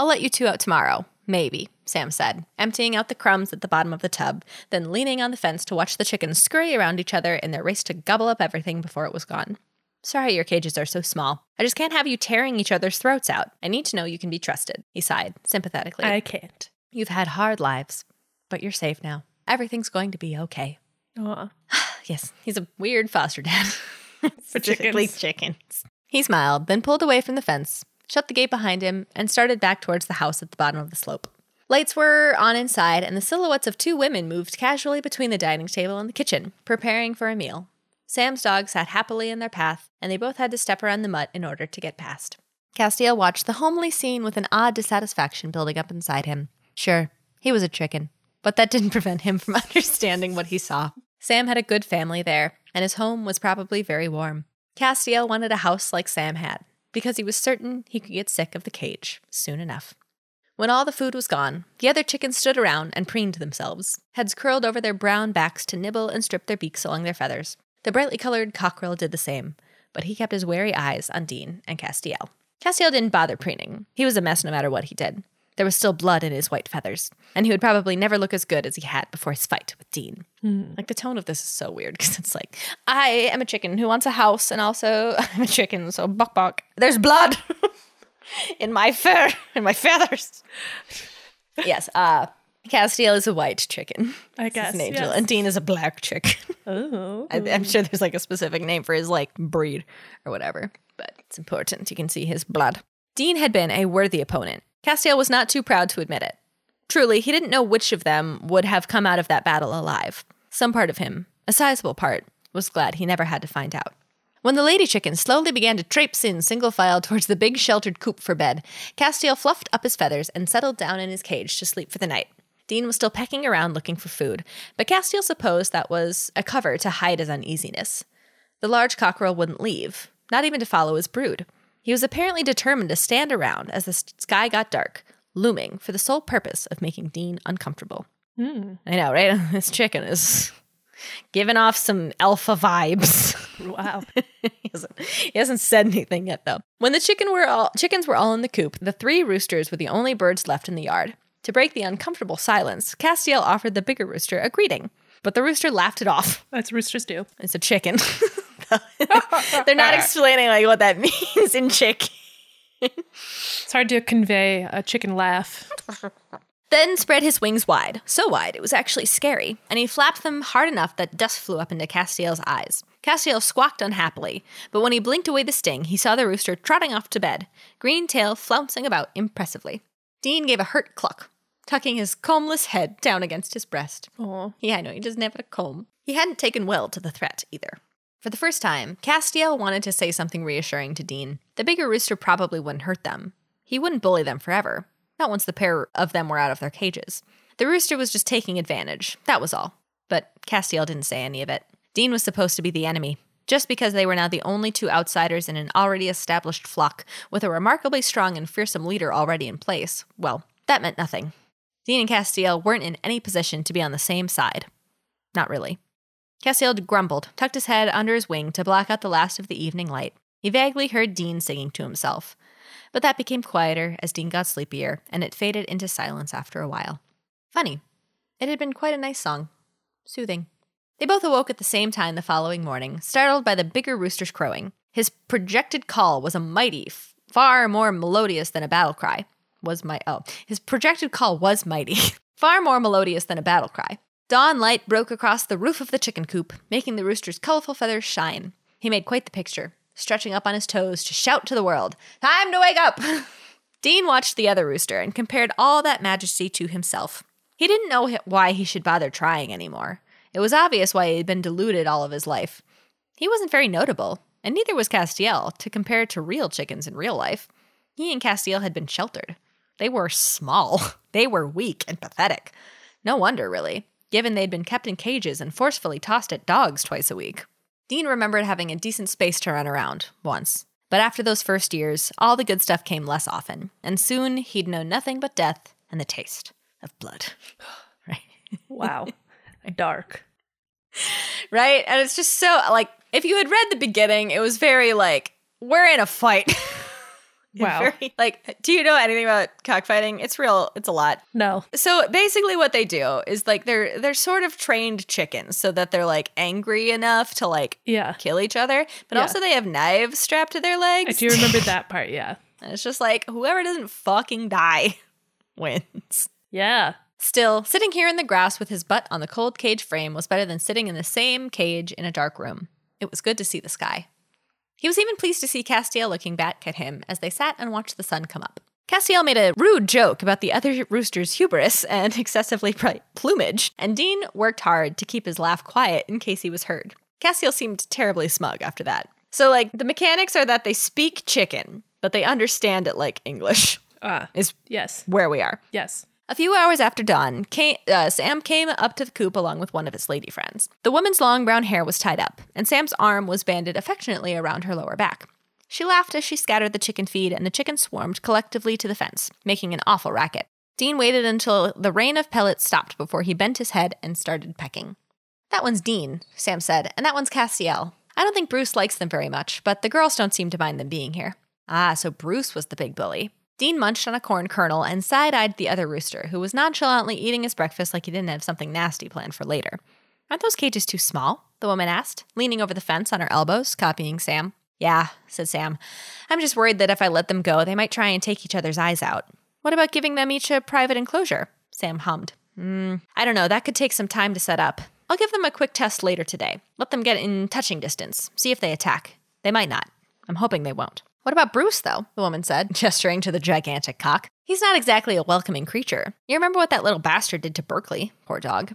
I'll let you two out tomorrow, maybe, Sam said, emptying out the crumbs at the bottom of the tub, then leaning on the fence to watch the chickens scurry around each other in their race to gobble up everything before it was gone. Sorry your cages are so small. I just can't have you tearing each other's throats out. I need to know you can be trusted, he sighed, sympathetically. I can't. You've had hard lives, but you're safe now. Everything's going to be okay. Aw. Yes, he's a weird foster dad. For chickens. Specifically chickens. He smiled, then pulled away from the fence, shut the gate behind him, and started back towards the house at the bottom of the slope. Lights were on inside, and the silhouettes of two women moved casually between the dining table and the kitchen, preparing for a meal. Sam's dog sat happily in their path, and they both had to step around the mutt in order to get past. Castiel watched the homely scene with an odd dissatisfaction building up inside him. Sure, he was a chicken, but that didn't prevent him from understanding what he saw. Sam had a good family there, and his home was probably very warm. Castiel wanted a house like Sam had, because he was certain he could get sick of the cage soon enough. When all the food was gone, the other chickens stood around and preened themselves, heads curled over their brown backs to nibble and strip their beaks along their feathers. The brightly colored cockerel did the same, but he kept his wary eyes on Dean and Castiel. Castiel didn't bother preening. He was a mess no matter what he did. There was still blood in his white feathers, and he would probably never look as good as he had before his fight with Dean. Mm. Like, the tone of this is so weird, because it's like, I am a chicken who wants a house, and also I'm a chicken, so buck buck. There's blood! In my fur, in my feathers. Yes, uh, Castiel is a white chicken. I guess, an angel, yes. And Dean is a black chicken. Oh. I, I'm sure there's, like, a specific name for his, like, breed or whatever, but it's important. You can see his blood. Dean had been a worthy opponent. Castiel was not too proud to admit it. Truly, he didn't know which of them would have come out of that battle alive. Some part of him, a sizable part, was glad he never had to find out. When the lady chicken slowly began to traipse in single file towards the big sheltered coop for bed, Castiel fluffed up his feathers and settled down in his cage to sleep for the night. Dean was still pecking around looking for food, but Castiel supposed that was a cover to hide his uneasiness. The large cockerel wouldn't leave, not even to follow his brood. He was apparently determined to stand around as the sky got dark, looming for the sole purpose of making Dean uncomfortable. Mm. I know, right? This chicken is giving off some alpha vibes. Wow. he, hasn't, he hasn't said anything yet, though. When the chicken were all, chickens were all in the coop, the three roosters were the only birds left in the yard. To break the uncomfortable silence, Castiel offered the bigger rooster a greeting, but the rooster laughed it off. That's roosters do. It's a chicken. They're not explaining like what that means in chicken. It's hard to convey a chicken laugh. Then spread his wings wide, so wide it was actually scary, and he flapped them hard enough that dust flew up into Castiel's eyes. Castiel squawked unhappily, but when he blinked away the sting, he saw the rooster trotting off to bed, green tail flouncing about impressively. Dean gave a hurt cluck, tucking his combless head down against his breast. Oh, yeah, I know, he doesn't have a comb. He hadn't taken well to the threat, either. For the first time, Castiel wanted to say something reassuring to Dean. The bigger rooster probably wouldn't hurt them. He wouldn't bully them forever. Not once the pair of them were out of their cages. The rooster was just taking advantage, that was all. But Castiel didn't say any of it. Dean was supposed to be the enemy. Just because they were now the only two outsiders in an already established flock, with a remarkably strong and fearsome leader already in place, well, that meant nothing. Dean and Castiel weren't in any position to be on the same side. Not really. Castiel grumbled, tucked his head under his wing to block out the last of the evening light. He vaguely heard Dean singing to himself. But that became quieter as Dean got sleepier, and it faded into silence after a while. Funny. It had been quite a nice song. Soothing. They both awoke at the same time the following morning, startled by the bigger rooster's crowing. His projected call was a mighty, far more melodious than a battle cry. Was my oh. His projected call was mighty, far more melodious than a battle cry. Dawn light broke across the roof of the chicken coop, making the rooster's colorful feathers shine. He made quite the picture, stretching up on his toes to shout to the world, "Time to wake up!" Dean watched the other rooster and compared all that majesty to himself. He didn't know why he should bother trying anymore. It was obvious why he had been deluded all of his life. He wasn't very notable, and neither was Castiel, to compare to real chickens in real life. He and Castiel had been sheltered. They were small. They were weak and pathetic. No wonder, really, given they'd been kept in cages and forcefully tossed at dogs twice a week. Dean remembered having a decent space to run around, once. But after those first years, all the good stuff came less often, and soon he'd know nothing but death and the taste of blood. Right? Wow. Dark. Right? And it's just so, like, if you had read the beginning, it was very, like, we're in a fight. Wow. Very, like, do you know anything about cockfighting? It's real. It's a lot. No. So basically what they do is, like, they're they're sort of trained chickens so that they're, like, angry enough to, like, yeah. kill each other. But yeah. also they have knives strapped to their legs. I do remember that part, yeah. And it's just like, whoever doesn't fucking die wins. Yeah. Still, sitting here in the grass with his butt on the cold cage frame was better than sitting in the same cage in a dark room. It was good to see the sky. He was even pleased to see Castiel looking back at him as they sat and watched the sun come up. Castiel made a rude joke about the other rooster's hubris and excessively bright plumage, and Dean worked hard to keep his laugh quiet in case he was heard. Castiel seemed terribly smug after that. So, like, the mechanics are that they speak chicken, but they understand it like English. Ah, uh, is yes. Where we are. Yes. A few hours after dawn, came, uh, Sam came up to the coop along with one of his lady friends. The woman's long brown hair was tied up, and Sam's arm was banded affectionately around her lower back. She laughed as she scattered the chicken feed, and the chickens swarmed collectively to the fence, making an awful racket. Dean waited until the rain of pellets stopped before he bent his head and started pecking. "That one's Dean," Sam said, "and that one's Castiel. I don't think Bruce likes them very much, but the girls don't seem to mind them being here." Ah, so Bruce was the big bully. Dean munched on a corn kernel and side-eyed the other rooster, who was nonchalantly eating his breakfast like he didn't have something nasty planned for later. "Aren't those cages too small?" the woman asked, leaning over the fence on her elbows, copying Sam. "Yeah," said Sam. "I'm just worried that if I let them go, they might try and take each other's eyes out." "What about giving them each a private enclosure?" Sam hummed. Mm, I don't know. That could take some time to set up. I'll give them a quick test later today. Let them get in touching distance. See if they attack. They might not. I'm hoping they won't." "What about Bruce, though?" the woman said, gesturing to the gigantic cock. "He's not exactly a welcoming creature. You remember what that little bastard did to Berkeley? Poor dog."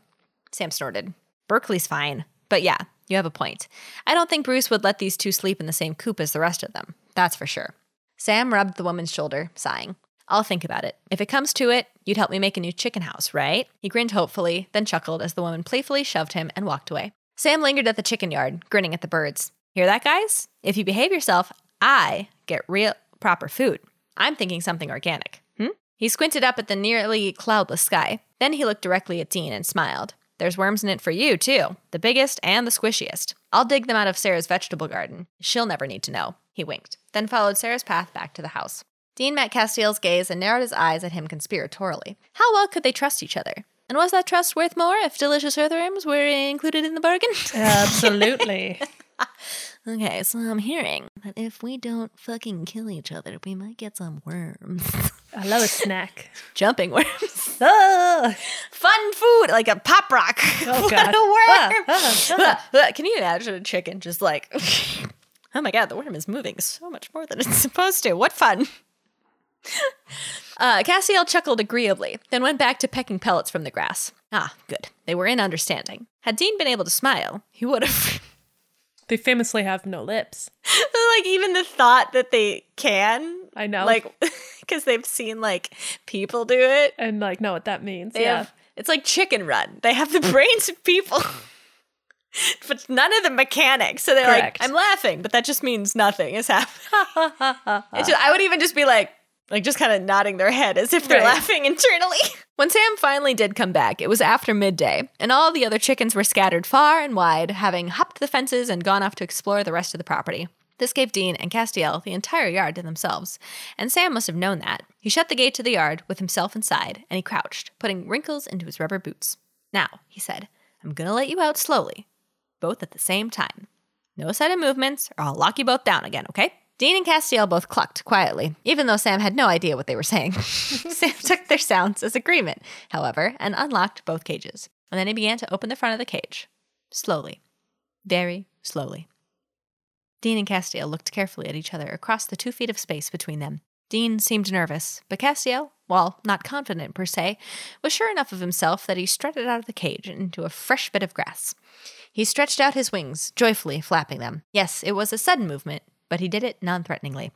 Sam snorted. "Berkeley's fine. But yeah, you have a point. I don't think Bruce would let these two sleep in the same coop as the rest of them. That's for sure." Sam rubbed the woman's shoulder, sighing. "I'll think about it. If it comes to it, you'd help me make a new chicken house, right?" He grinned hopefully, then chuckled as the woman playfully shoved him and walked away. Sam lingered at the chicken yard, grinning at the birds. "Hear that, guys? If you behave yourself, I get real proper food. I'm thinking something organic. Hmm?" He squinted up at the nearly cloudless sky. Then he looked directly at Dean and smiled. "There's worms in it for you, too. The biggest and the squishiest. I'll dig them out of Sarah's vegetable garden. She'll never need to know." He winked, then followed Sarah's path back to the house. Dean met Castiel's gaze and narrowed his eyes at him conspiratorially. How well could they trust each other? And was that trust worth more if delicious earthworms were included in the bargain? Absolutely. Okay, so I'm hearing that if we don't fucking kill each other, we might get some worms. I love a snack. Jumping worms. Oh. Fun food, like a pop rock. Oh, God. What a worm. Ah, ah, ah. Can you imagine a chicken just like, oh my God, the worm is moving so much more than it's supposed to. What fun. uh, Castiel chuckled agreeably, then went back to pecking pellets from the grass. Ah, good. They were in understanding. Had Dean been able to smile, he would have. They famously have no lips. Like, even the thought that they can. I know. Like, because they've seen, like, people do it. And, like, know what that means. They yeah. Have, it's like Chicken Run. They have the brains of people. But none of the mechanics. So they're Correct. Like, I'm laughing, but that just means nothing is happening. It's just, I would even just be like, like just kind of nodding their head as if they're right. laughing internally. When Sam finally did come back, it was after midday, and all the other chickens were scattered far and wide, having hopped the fences and gone off to explore the rest of the property. This gave Dean and Castiel the entire yard to themselves, and Sam must have known that. He shut the gate to the yard with himself inside, and he crouched, putting wrinkles into his rubber boots. "Now," he said, "I'm going to let you out slowly, both at the same time. No sudden movements, or I'll lock you both down again, okay?" Dean and Castiel both clucked quietly, even though Sam had no idea what they were saying. Sam took their sounds as agreement, however, and unlocked both cages. And then he began to open the front of the cage. Slowly. Very slowly. Dean and Castiel looked carefully at each other across the two feet of space between them. Dean seemed nervous, but Castiel, while not confident per se, was sure enough of himself that he strutted out of the cage into a fresh bit of grass. He stretched out his wings, joyfully flapping them. Yes, it was a sudden movement, but he did it non-threateningly.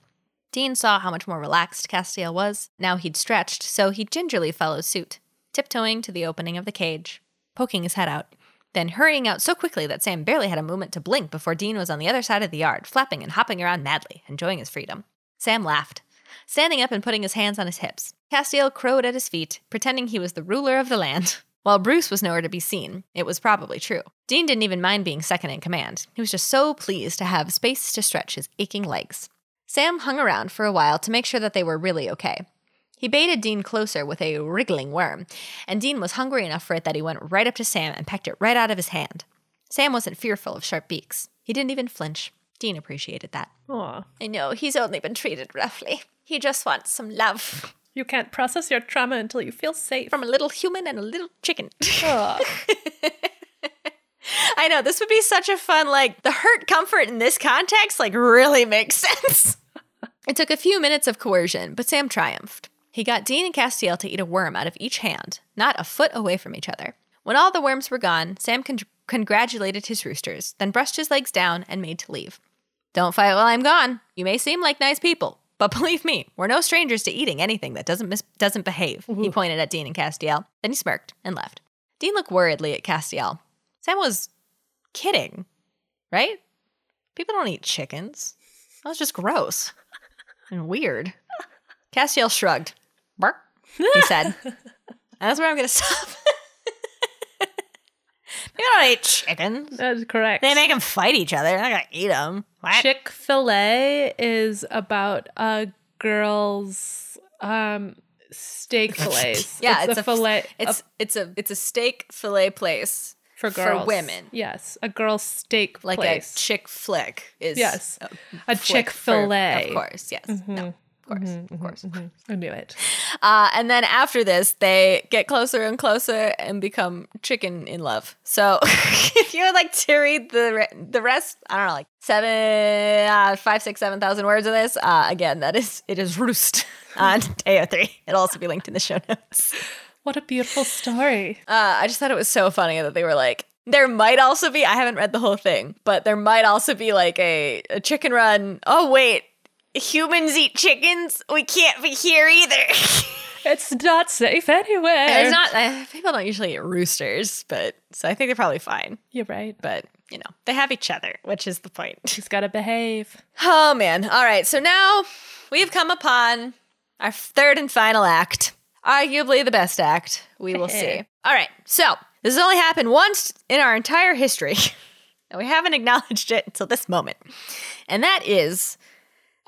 Dean saw how much more relaxed Castiel was. Now he'd stretched, so he gingerly followed suit, tiptoeing to the opening of the cage, poking his head out, then hurrying out so quickly that Sam barely had a moment to blink before Dean was on the other side of the yard, flapping and hopping around madly, enjoying his freedom. Sam laughed, standing up and putting his hands on his hips. Castiel crowed at his feet, pretending he was the ruler of the land. While Bruce was nowhere to be seen, it was probably true. Dean didn't even mind being second in command. He was just so pleased to have space to stretch his aching legs. Sam hung around for a while to make sure that they were really okay. He baited Dean closer with a wriggling worm, and Dean was hungry enough for it that he went right up to Sam and pecked it right out of his hand. Sam wasn't fearful of sharp beaks. He didn't even flinch. Dean appreciated that. Aw. I know, he's only been treated roughly. He just wants some love. You can't process your trauma until you feel safe. From a little human and a little chicken. Oh. I know, this would be such a fun, like, the hurt comfort in this context, like, really makes sense. It took a few minutes of coercion, but Sam triumphed. He got Dean and Castiel to eat a worm out of each hand, not a foot away from each other. When all the worms were gone, Sam con- congratulated his roosters, then brushed his legs down and made to leave. Don't fight while I'm gone. You may seem like nice people, but believe me, we're no strangers to eating anything that doesn't mis- doesn't behave, Ooh. He pointed at Dean and Castiel. Then he smirked and left. Dean looked worriedly at Castiel. Sam was kidding, right? People don't eat chickens. That was just gross and weird. Castiel shrugged. Bark, he said. That's where I'm going to stop. People don't eat chickens. That's correct. They make them fight each other. They're not going to eat them. What? Chick-fil-A is about a girl's um, steak fillets. yeah, it's, it's a fillet. It's a, it's a it's a steak fillet place for girls, for women. Yes, a girl's steak like place. Like a chick flick is yes, a, a Chick-fil-A. For, of course, yes. Mm-hmm. No. Of course, mm-hmm, of course. Mm-hmm. I knew it. Uh, and then after this, they get closer and closer and become chicken in love. So if you would like to read the re- the rest, I don't know, like seven, uh, five, six, seven thousand words of this, uh, again, that is it is Roost on A O three. It'll also be linked in the show notes. What a beautiful story. Uh, I just thought it was so funny that they were like, there might also be, I haven't read the whole thing, but there might also be like a, a chicken run. Oh, wait. Humans eat chickens. We can't be here either. It's not safe anywhere. It's not. Uh, people don't usually eat roosters, but so I think they're probably fine. You're right, but you know they have each other, which is the point. She's got to behave. Oh man! All right, so now we've come upon our third and final act, arguably the best act. We will see. All right, so this has only happened once in our entire history, and we haven't acknowledged it until this moment, and that is.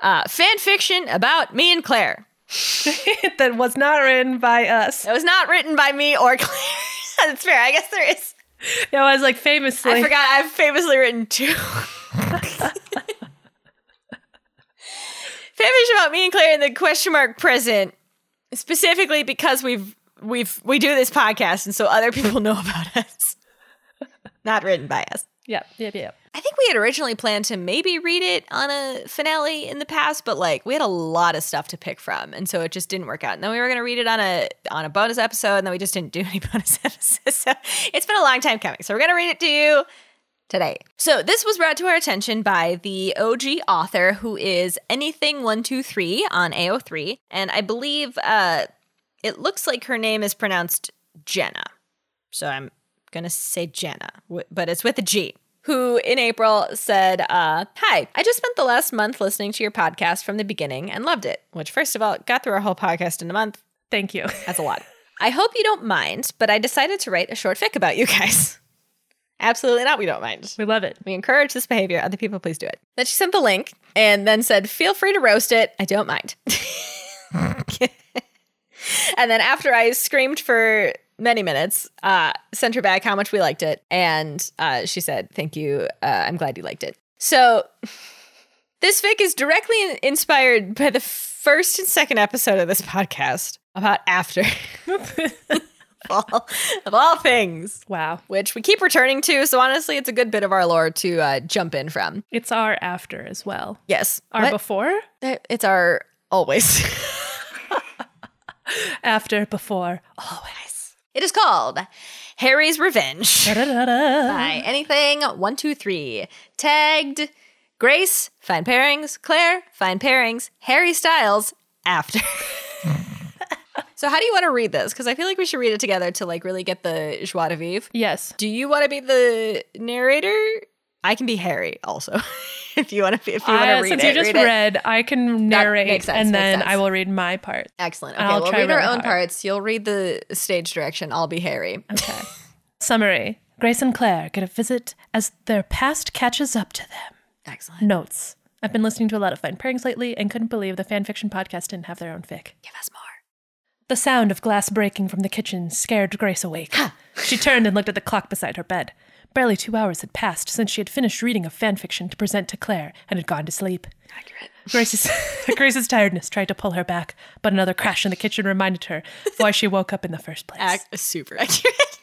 Uh, fan fiction about me and Claire. That was not written by us. It was not written by me or Claire. That's fair. I guess there is. No, I was like famously. I forgot. I've famously written two. Fan fiction about me and Claire in the question mark present, specifically because we've we've we do this podcast, and so other people know about us. Not written by us. Yep, yep, yep. I think we had originally planned to maybe read it on a finale in the past, but like we had a lot of stuff to pick from, and so it just didn't work out. And then we were going to read it on a on a bonus episode, and then we just didn't do any bonus episodes. So it's been a long time coming. So we're going to read it to you today. So this was brought to our attention by the O G author, who is Anything one two three on A O three, and I believe uh, it looks like her name is pronounced Jenna. So I'm going to say Jenna, but it's with a G. Who in April said, uh, hi, I just spent the last month listening to your podcast from the beginning and loved it, which first of all, got through our whole podcast in a month. Thank you. That's a lot. I hope you don't mind, but I decided to write a short fic about you guys. Absolutely not. We don't mind. We love it. We encourage this behavior. Other people, please do it. Then she sent the link and then said, feel free to roast it. I don't mind. And then after I screamed for many minutes, uh, sent her back how much we liked it. And uh, she said, thank you. Uh, I'm glad you liked it. So this fic is directly in- inspired by the first and second episode of this podcast about after. of, all, of all things. Wow. Which we keep returning to. So honestly, it's a good bit of our lore to uh, jump in from. It's our after as well. Yes. Our what? Before? It's our always. After, before, always. It is called Harry's Revenge da, da, da, da. By Anything one two three, tagged Grace, Fine Pairings, Claire, Fine Pairings, Harry Styles, After. So how do you want to read this? Because I feel like we should read it together to like really get the joie de vivre. Yes. Do you want to be the narrator? I can be Harry also, if you want to. If you want to uh, read since it, since you just read, read it. I can narrate, sense, and then I will read my part. Excellent. Okay, I'll we'll read really our own hard. Parts. You'll read the stage direction. I'll be Harry. Okay. Summary: Grace and Claire get a visit as their past catches up to them. Excellent. Notes: I've been listening to a lot of Fine Pairings lately, and couldn't believe the fan fiction podcast didn't have their own fic. Give us more. The sound of glass breaking from the kitchen scared Grace awake. Huh. She turned and looked at the clock beside her bed. Barely two hours had passed since she had finished reading a fanfiction to present to Claire and had gone to sleep. Accurate. Grace's, Grace's tiredness tried to pull her back, but another crash in the kitchen reminded her of why she woke up in the first place. Ac- super accurate.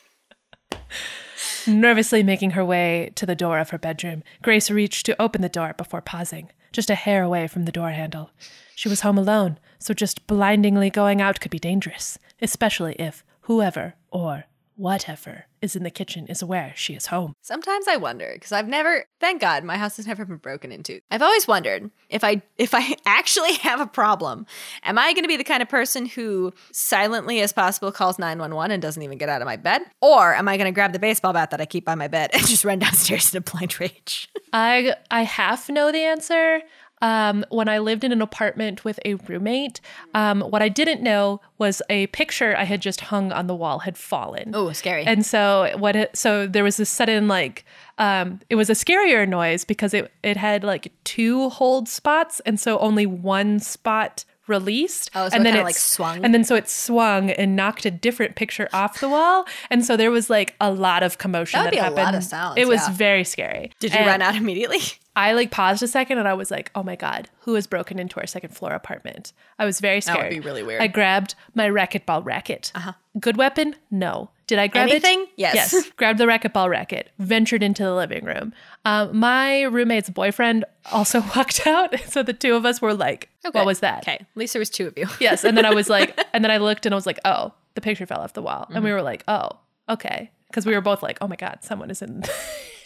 Nervously making her way to the door of her bedroom, Grace reached to open the door before pausing, just a hair away from the door handle. She was home alone, so just blindingly going out could be dangerous, especially if whoever or whatever is in the kitchen is aware she is home. Sometimes I wonder, because I've never, thank God, my house has never been broken into. I've always wondered if I if I actually have a problem, am I going to be the kind of person who silently as possible calls nine one one and doesn't even get out of my bed? Or am I going to grab the baseball bat that I keep by my bed and just run downstairs in a blind rage? I, I half know the answer. Um, when I lived in an apartment with a roommate, um, what I didn't know was a picture I had just hung on the wall had fallen. Oh, scary. And so what? It, so there was this sudden, like, um, it was a scarier noise because it, it had like two hold spots. And so only one spot released. Oh, so and it then kind of like swung. And then so it swung and knocked a different picture off the wall. And so there was like a lot of commotion that, that happened. That would be a lot of sounds. It was yeah. very scary. Did you and run out immediately? I like paused a second and I was like, oh my God, who has broken into our second floor apartment? I was very scared. That would be really weird. I grabbed my racquetball racket. Uh-huh. Good weapon? No. Did I grab anything? It? Yes. Yes. Grabbed the racquetball racket, ventured into the living room. Um, my roommate's boyfriend also walked out. So the two of us were like, okay. What was that? Okay. At least there was two of you. Yes. And then I was like, and then I looked and I was like, oh, the picture fell off the wall. Mm-hmm. And we were like, oh, okay. Because we were both like, oh my God, someone is in,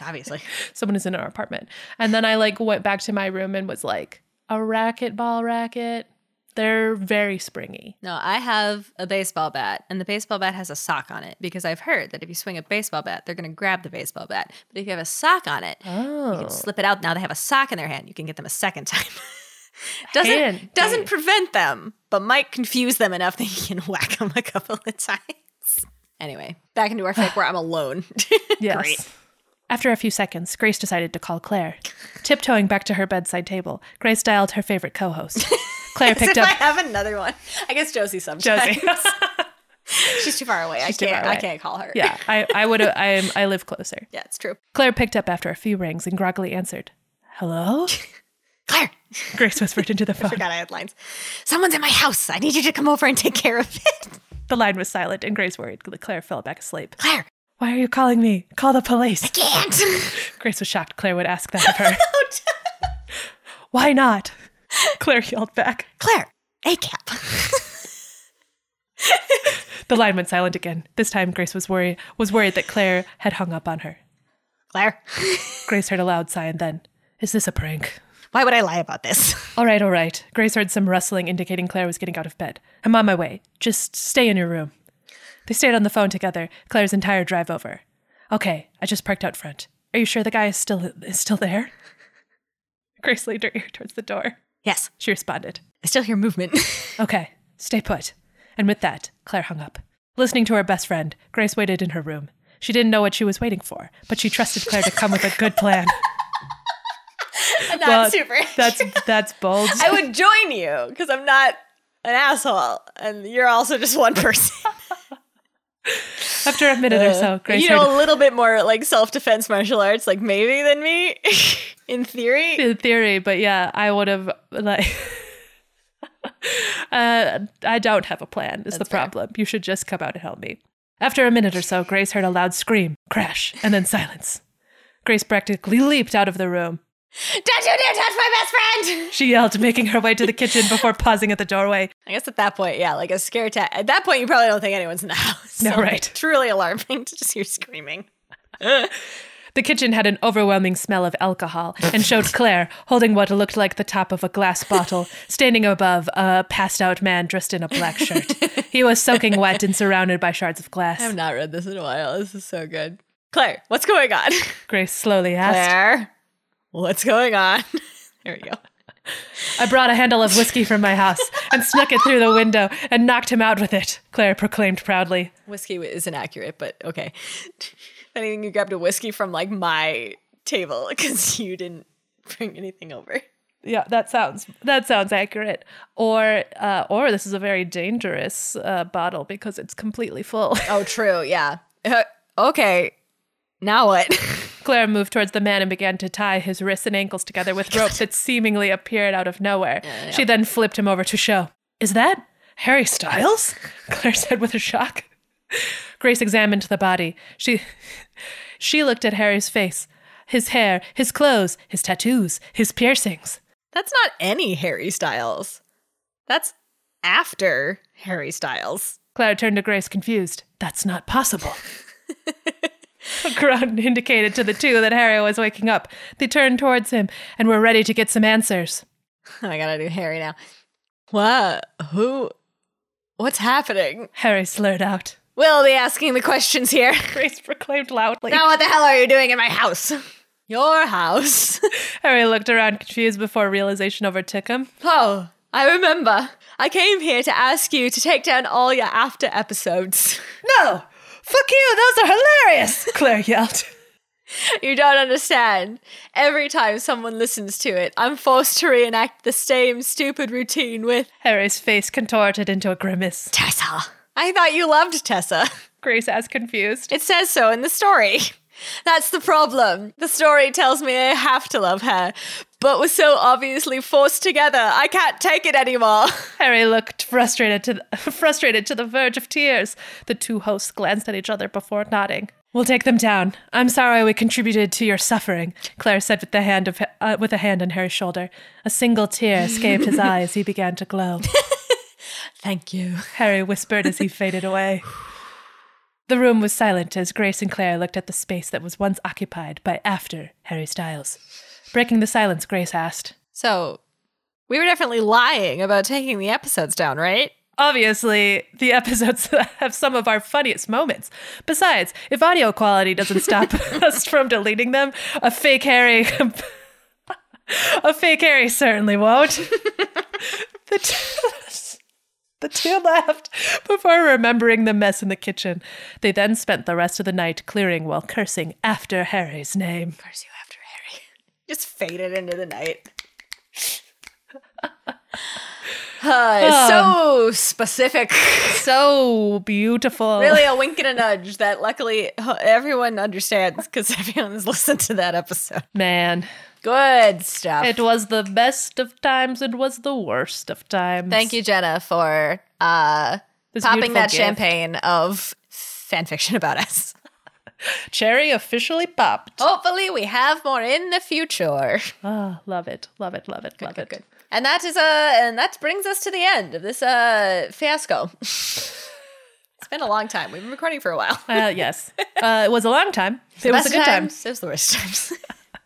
obviously, someone is in our apartment. And then I like went back to my room and was like, a racquetball racket. They're very springy. No, I have a baseball bat, and the baseball bat has a sock on it because I've heard that if you swing a baseball bat, they're going to grab the baseball bat. But if you have a sock on it, oh. you can slip it out. Now they have a sock in their hand. You can get them a second time. Doesn't hand, doesn't hand. prevent them, but might confuse them enough that you can whack them a couple of times. Anyway, back into our fic where I'm alone. Yes. Great. After a few seconds, Grace decided to call Claire. Tiptoeing back to her bedside table, Grace dialed her favorite co-host. Claire picked up. I have another one. I guess Josie sometimes. Josie. She's too far away. She's I can't. Far away. I can't call her. Yeah, I, I would. I I live closer. Yeah, it's true. Claire picked up after a few rings and groggily answered, "Hello." Claire. Grace whispered into the phone. I forgot I had lines. Someone's in my house. I need you to come over and take care of it. The line was silent, and Grace worried. Claire fell back asleep. Claire. Why are you calling me? Call the police. I can't. Grace was shocked Claire would ask that of her. Why not? Claire yelled back. Claire, A C A B. The line went silent again. This time Grace was worried was worried that Claire had hung up on her. Claire? Grace heard a loud sigh and then, is this a prank? Why would I lie about this? All right, all right. Grace heard some rustling indicating Claire was getting out of bed. I'm on my way. Just stay in your room. They stayed on the phone together, Claire's entire drive over. Okay, I just parked out front. Are you sure the guy is still is still there? Grace laid her ear towards the door. Yes, she responded. I still hear movement. Okay, stay put. And with that, Claire hung up. Listening to her best friend, Grace waited in her room. She didn't know what she was waiting for, but she trusted Claire to come with a good plan. Not well, super. That's that's bold. I would join you because I'm not an asshole, and you're also just one person. After a minute or so, Grace, you know, heard, a little bit more like self-defense martial arts, like maybe than me, in theory. In theory, but yeah, I would have like. uh, I don't have a plan. Is That's the problem? Fair. You should just come out and help me. After a minute or so, Grace heard a loud scream, crash, and then silence. Grace practically leaped out of the room. Don't you dare touch my best friend! She yelled, making her way to the kitchen before pausing at the doorway. I guess at that point, yeah, like a scare attack. At that point, you probably don't think anyone's in the house. No, so right. Like, truly alarming to just hear screaming. The kitchen had an overwhelming smell of alcohol and showed Claire holding what looked like the top of a glass bottle, standing above a passed-out man dressed in a black shirt. He was soaking wet and surrounded by shards of glass. I have not read this in a while. This is so good. Claire, what's going on? Grace slowly asked. Claire? What's going on? There we go. I brought a handle of whiskey from my house and snuck it through the window and knocked him out with it, Claire proclaimed proudly. Whiskey is inaccurate, but okay. If anything, you grabbed a whiskey from, like, my table because you didn't bring anything over. Yeah, that sounds that sounds accurate. Or uh, or this is a very dangerous uh, bottle because it's completely full. Oh, true, yeah. Uh, okay, now what? Claire moved towards the man and began to tie his wrists and ankles together with rope that seemingly appeared out of nowhere. Yeah, yeah. She then flipped him over to show. Is that Harry Styles? Claire said with a shock. Grace examined the body. She, She looked at Harry's face, his hair, his clothes, his tattoos, his piercings. That's not any Harry Styles. That's after Harry Styles. Clara turned to Grace, confused. That's not possible. Crone indicated to the two that Harry was waking up. They turned towards him and were ready to get some answers. Oh, I gotta do Harry now. What? Who? What's happening? Harry slurred out. We'll be asking the questions here. Grace proclaimed loudly. Now what the hell are you doing in my house? Your house. Harry looked around, confused, before realization overtook him. Oh, I remember. I came here to ask you to take down all your after episodes. No! Fuck you, those are hilarious, Claire yelled. You don't understand. Every time someone listens to it, I'm forced to reenact the same stupid routine with... Harry's face contorted into a grimace. Tessa. I thought you loved Tessa. Grace asked, confused. It says so in the story. That's the problem. The story tells me I have to love her, but we're so obviously forced together. I can't take it anymore. Harry looked frustrated to the, frustrated to the verge of tears. The two hosts glanced at each other before nodding. We'll take them down. I'm sorry we contributed to your suffering, Claire said with the hand of uh, with a hand on Harry's shoulder. A single tear escaped his eye as he began to glow. Thank you, Harry whispered as he faded away. The room was silent as Grace and Claire looked at the space that was once occupied by after Harry Styles. Breaking the silence, Grace asked. So, we were definitely lying about taking the episodes down, right? Obviously, the episodes have some of our funniest moments. Besides, if audio quality doesn't stop us from deleting them, a fake Harry... a fake Harry certainly won't. The two... The two laughed before remembering the mess in the kitchen. They then spent the rest of the night clearing while cursing after Harry's name. Curse you after Harry. Just faded into the night. uh, so specific. So beautiful. Really a wink and a nudge that luckily everyone understands because everyone's listened to that episode. Man. Good stuff. It was the best of times. It was the worst of times. Thank you, Jenna, for uh, popping that gift. Champagne of fanfiction about us. Cherry officially popped. Hopefully we have more in the future. Oh, love it. Love it. Love it. Good, love good, it. Good. And that is uh, and that brings us to the end of this uh, fiasco. It's been a long time. We've been recording for a while. uh, yes. Uh, it was a long time. It the was a good time. It was the worst times.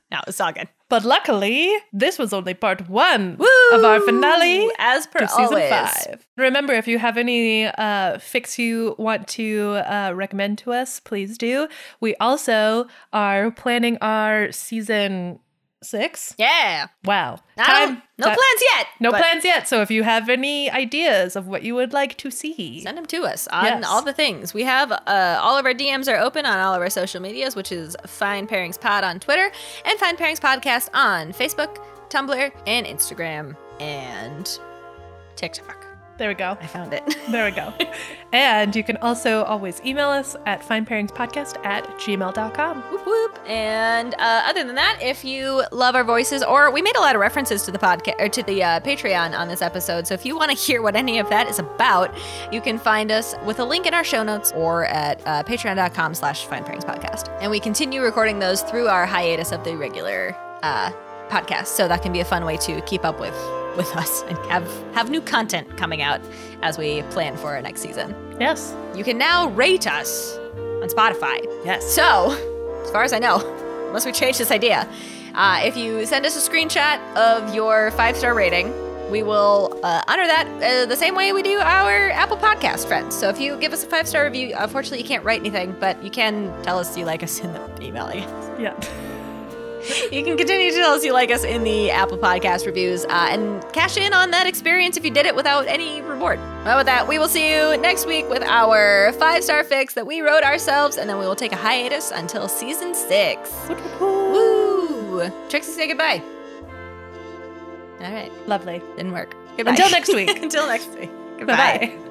No, it's all good. But luckily, this was only part one Woo! Of our finale as per season always. Five. Remember, if you have any uh, fix you want to uh, recommend to us, please do. We also are planning our season six. Yeah. Wow. Time, no time, plans yet. No plans yet. So if you have any ideas of what you would like to see, send them to us on yes. all the things. We have uh, all of our D Ms are open on all of our social medias, which is Fine Pairings Pod on Twitter and Fine Pairings Podcast on Facebook, Tumblr, and Instagram and TikTok. There we go. I found it. There we go. And you can also always email us at fine pairings podcast at gmail dot com. Whoop, whoop. And uh, other than that, if you love our voices, or we made a lot of references to the podcast or to the uh, Patreon on this episode. So if you want to hear what any of that is about, you can find us with a link in our show notes or at uh, patreon dot com slash fine pairings podcast. And we continue recording those through our hiatus of the regular uh, podcast. So that can be a fun way to keep up with. with us and have, have new content coming out as we plan for our next season. Yes. You can now rate us on Spotify. Yes. So, as far as I know, unless we change this idea, uh, if you send us a screenshot of your five-star rating, we will uh, honor that uh, the same way we do our Apple Podcast friends. So if you give us a five-star review, unfortunately you can't write anything, but you can tell us you like us in the email, I guess. Yeah. You can continue to tell us you like us in the Apple Podcast reviews uh, and cash in on that experience if you did it without any reward. Well, with that, we will see you next week with our five-star fix that we wrote ourselves, and then we will take a hiatus until season six. Woo! Trixie, say goodbye. All right. Lovely. Didn't work. Goodbye. Until next week. Until next week. Goodbye. Bye-bye.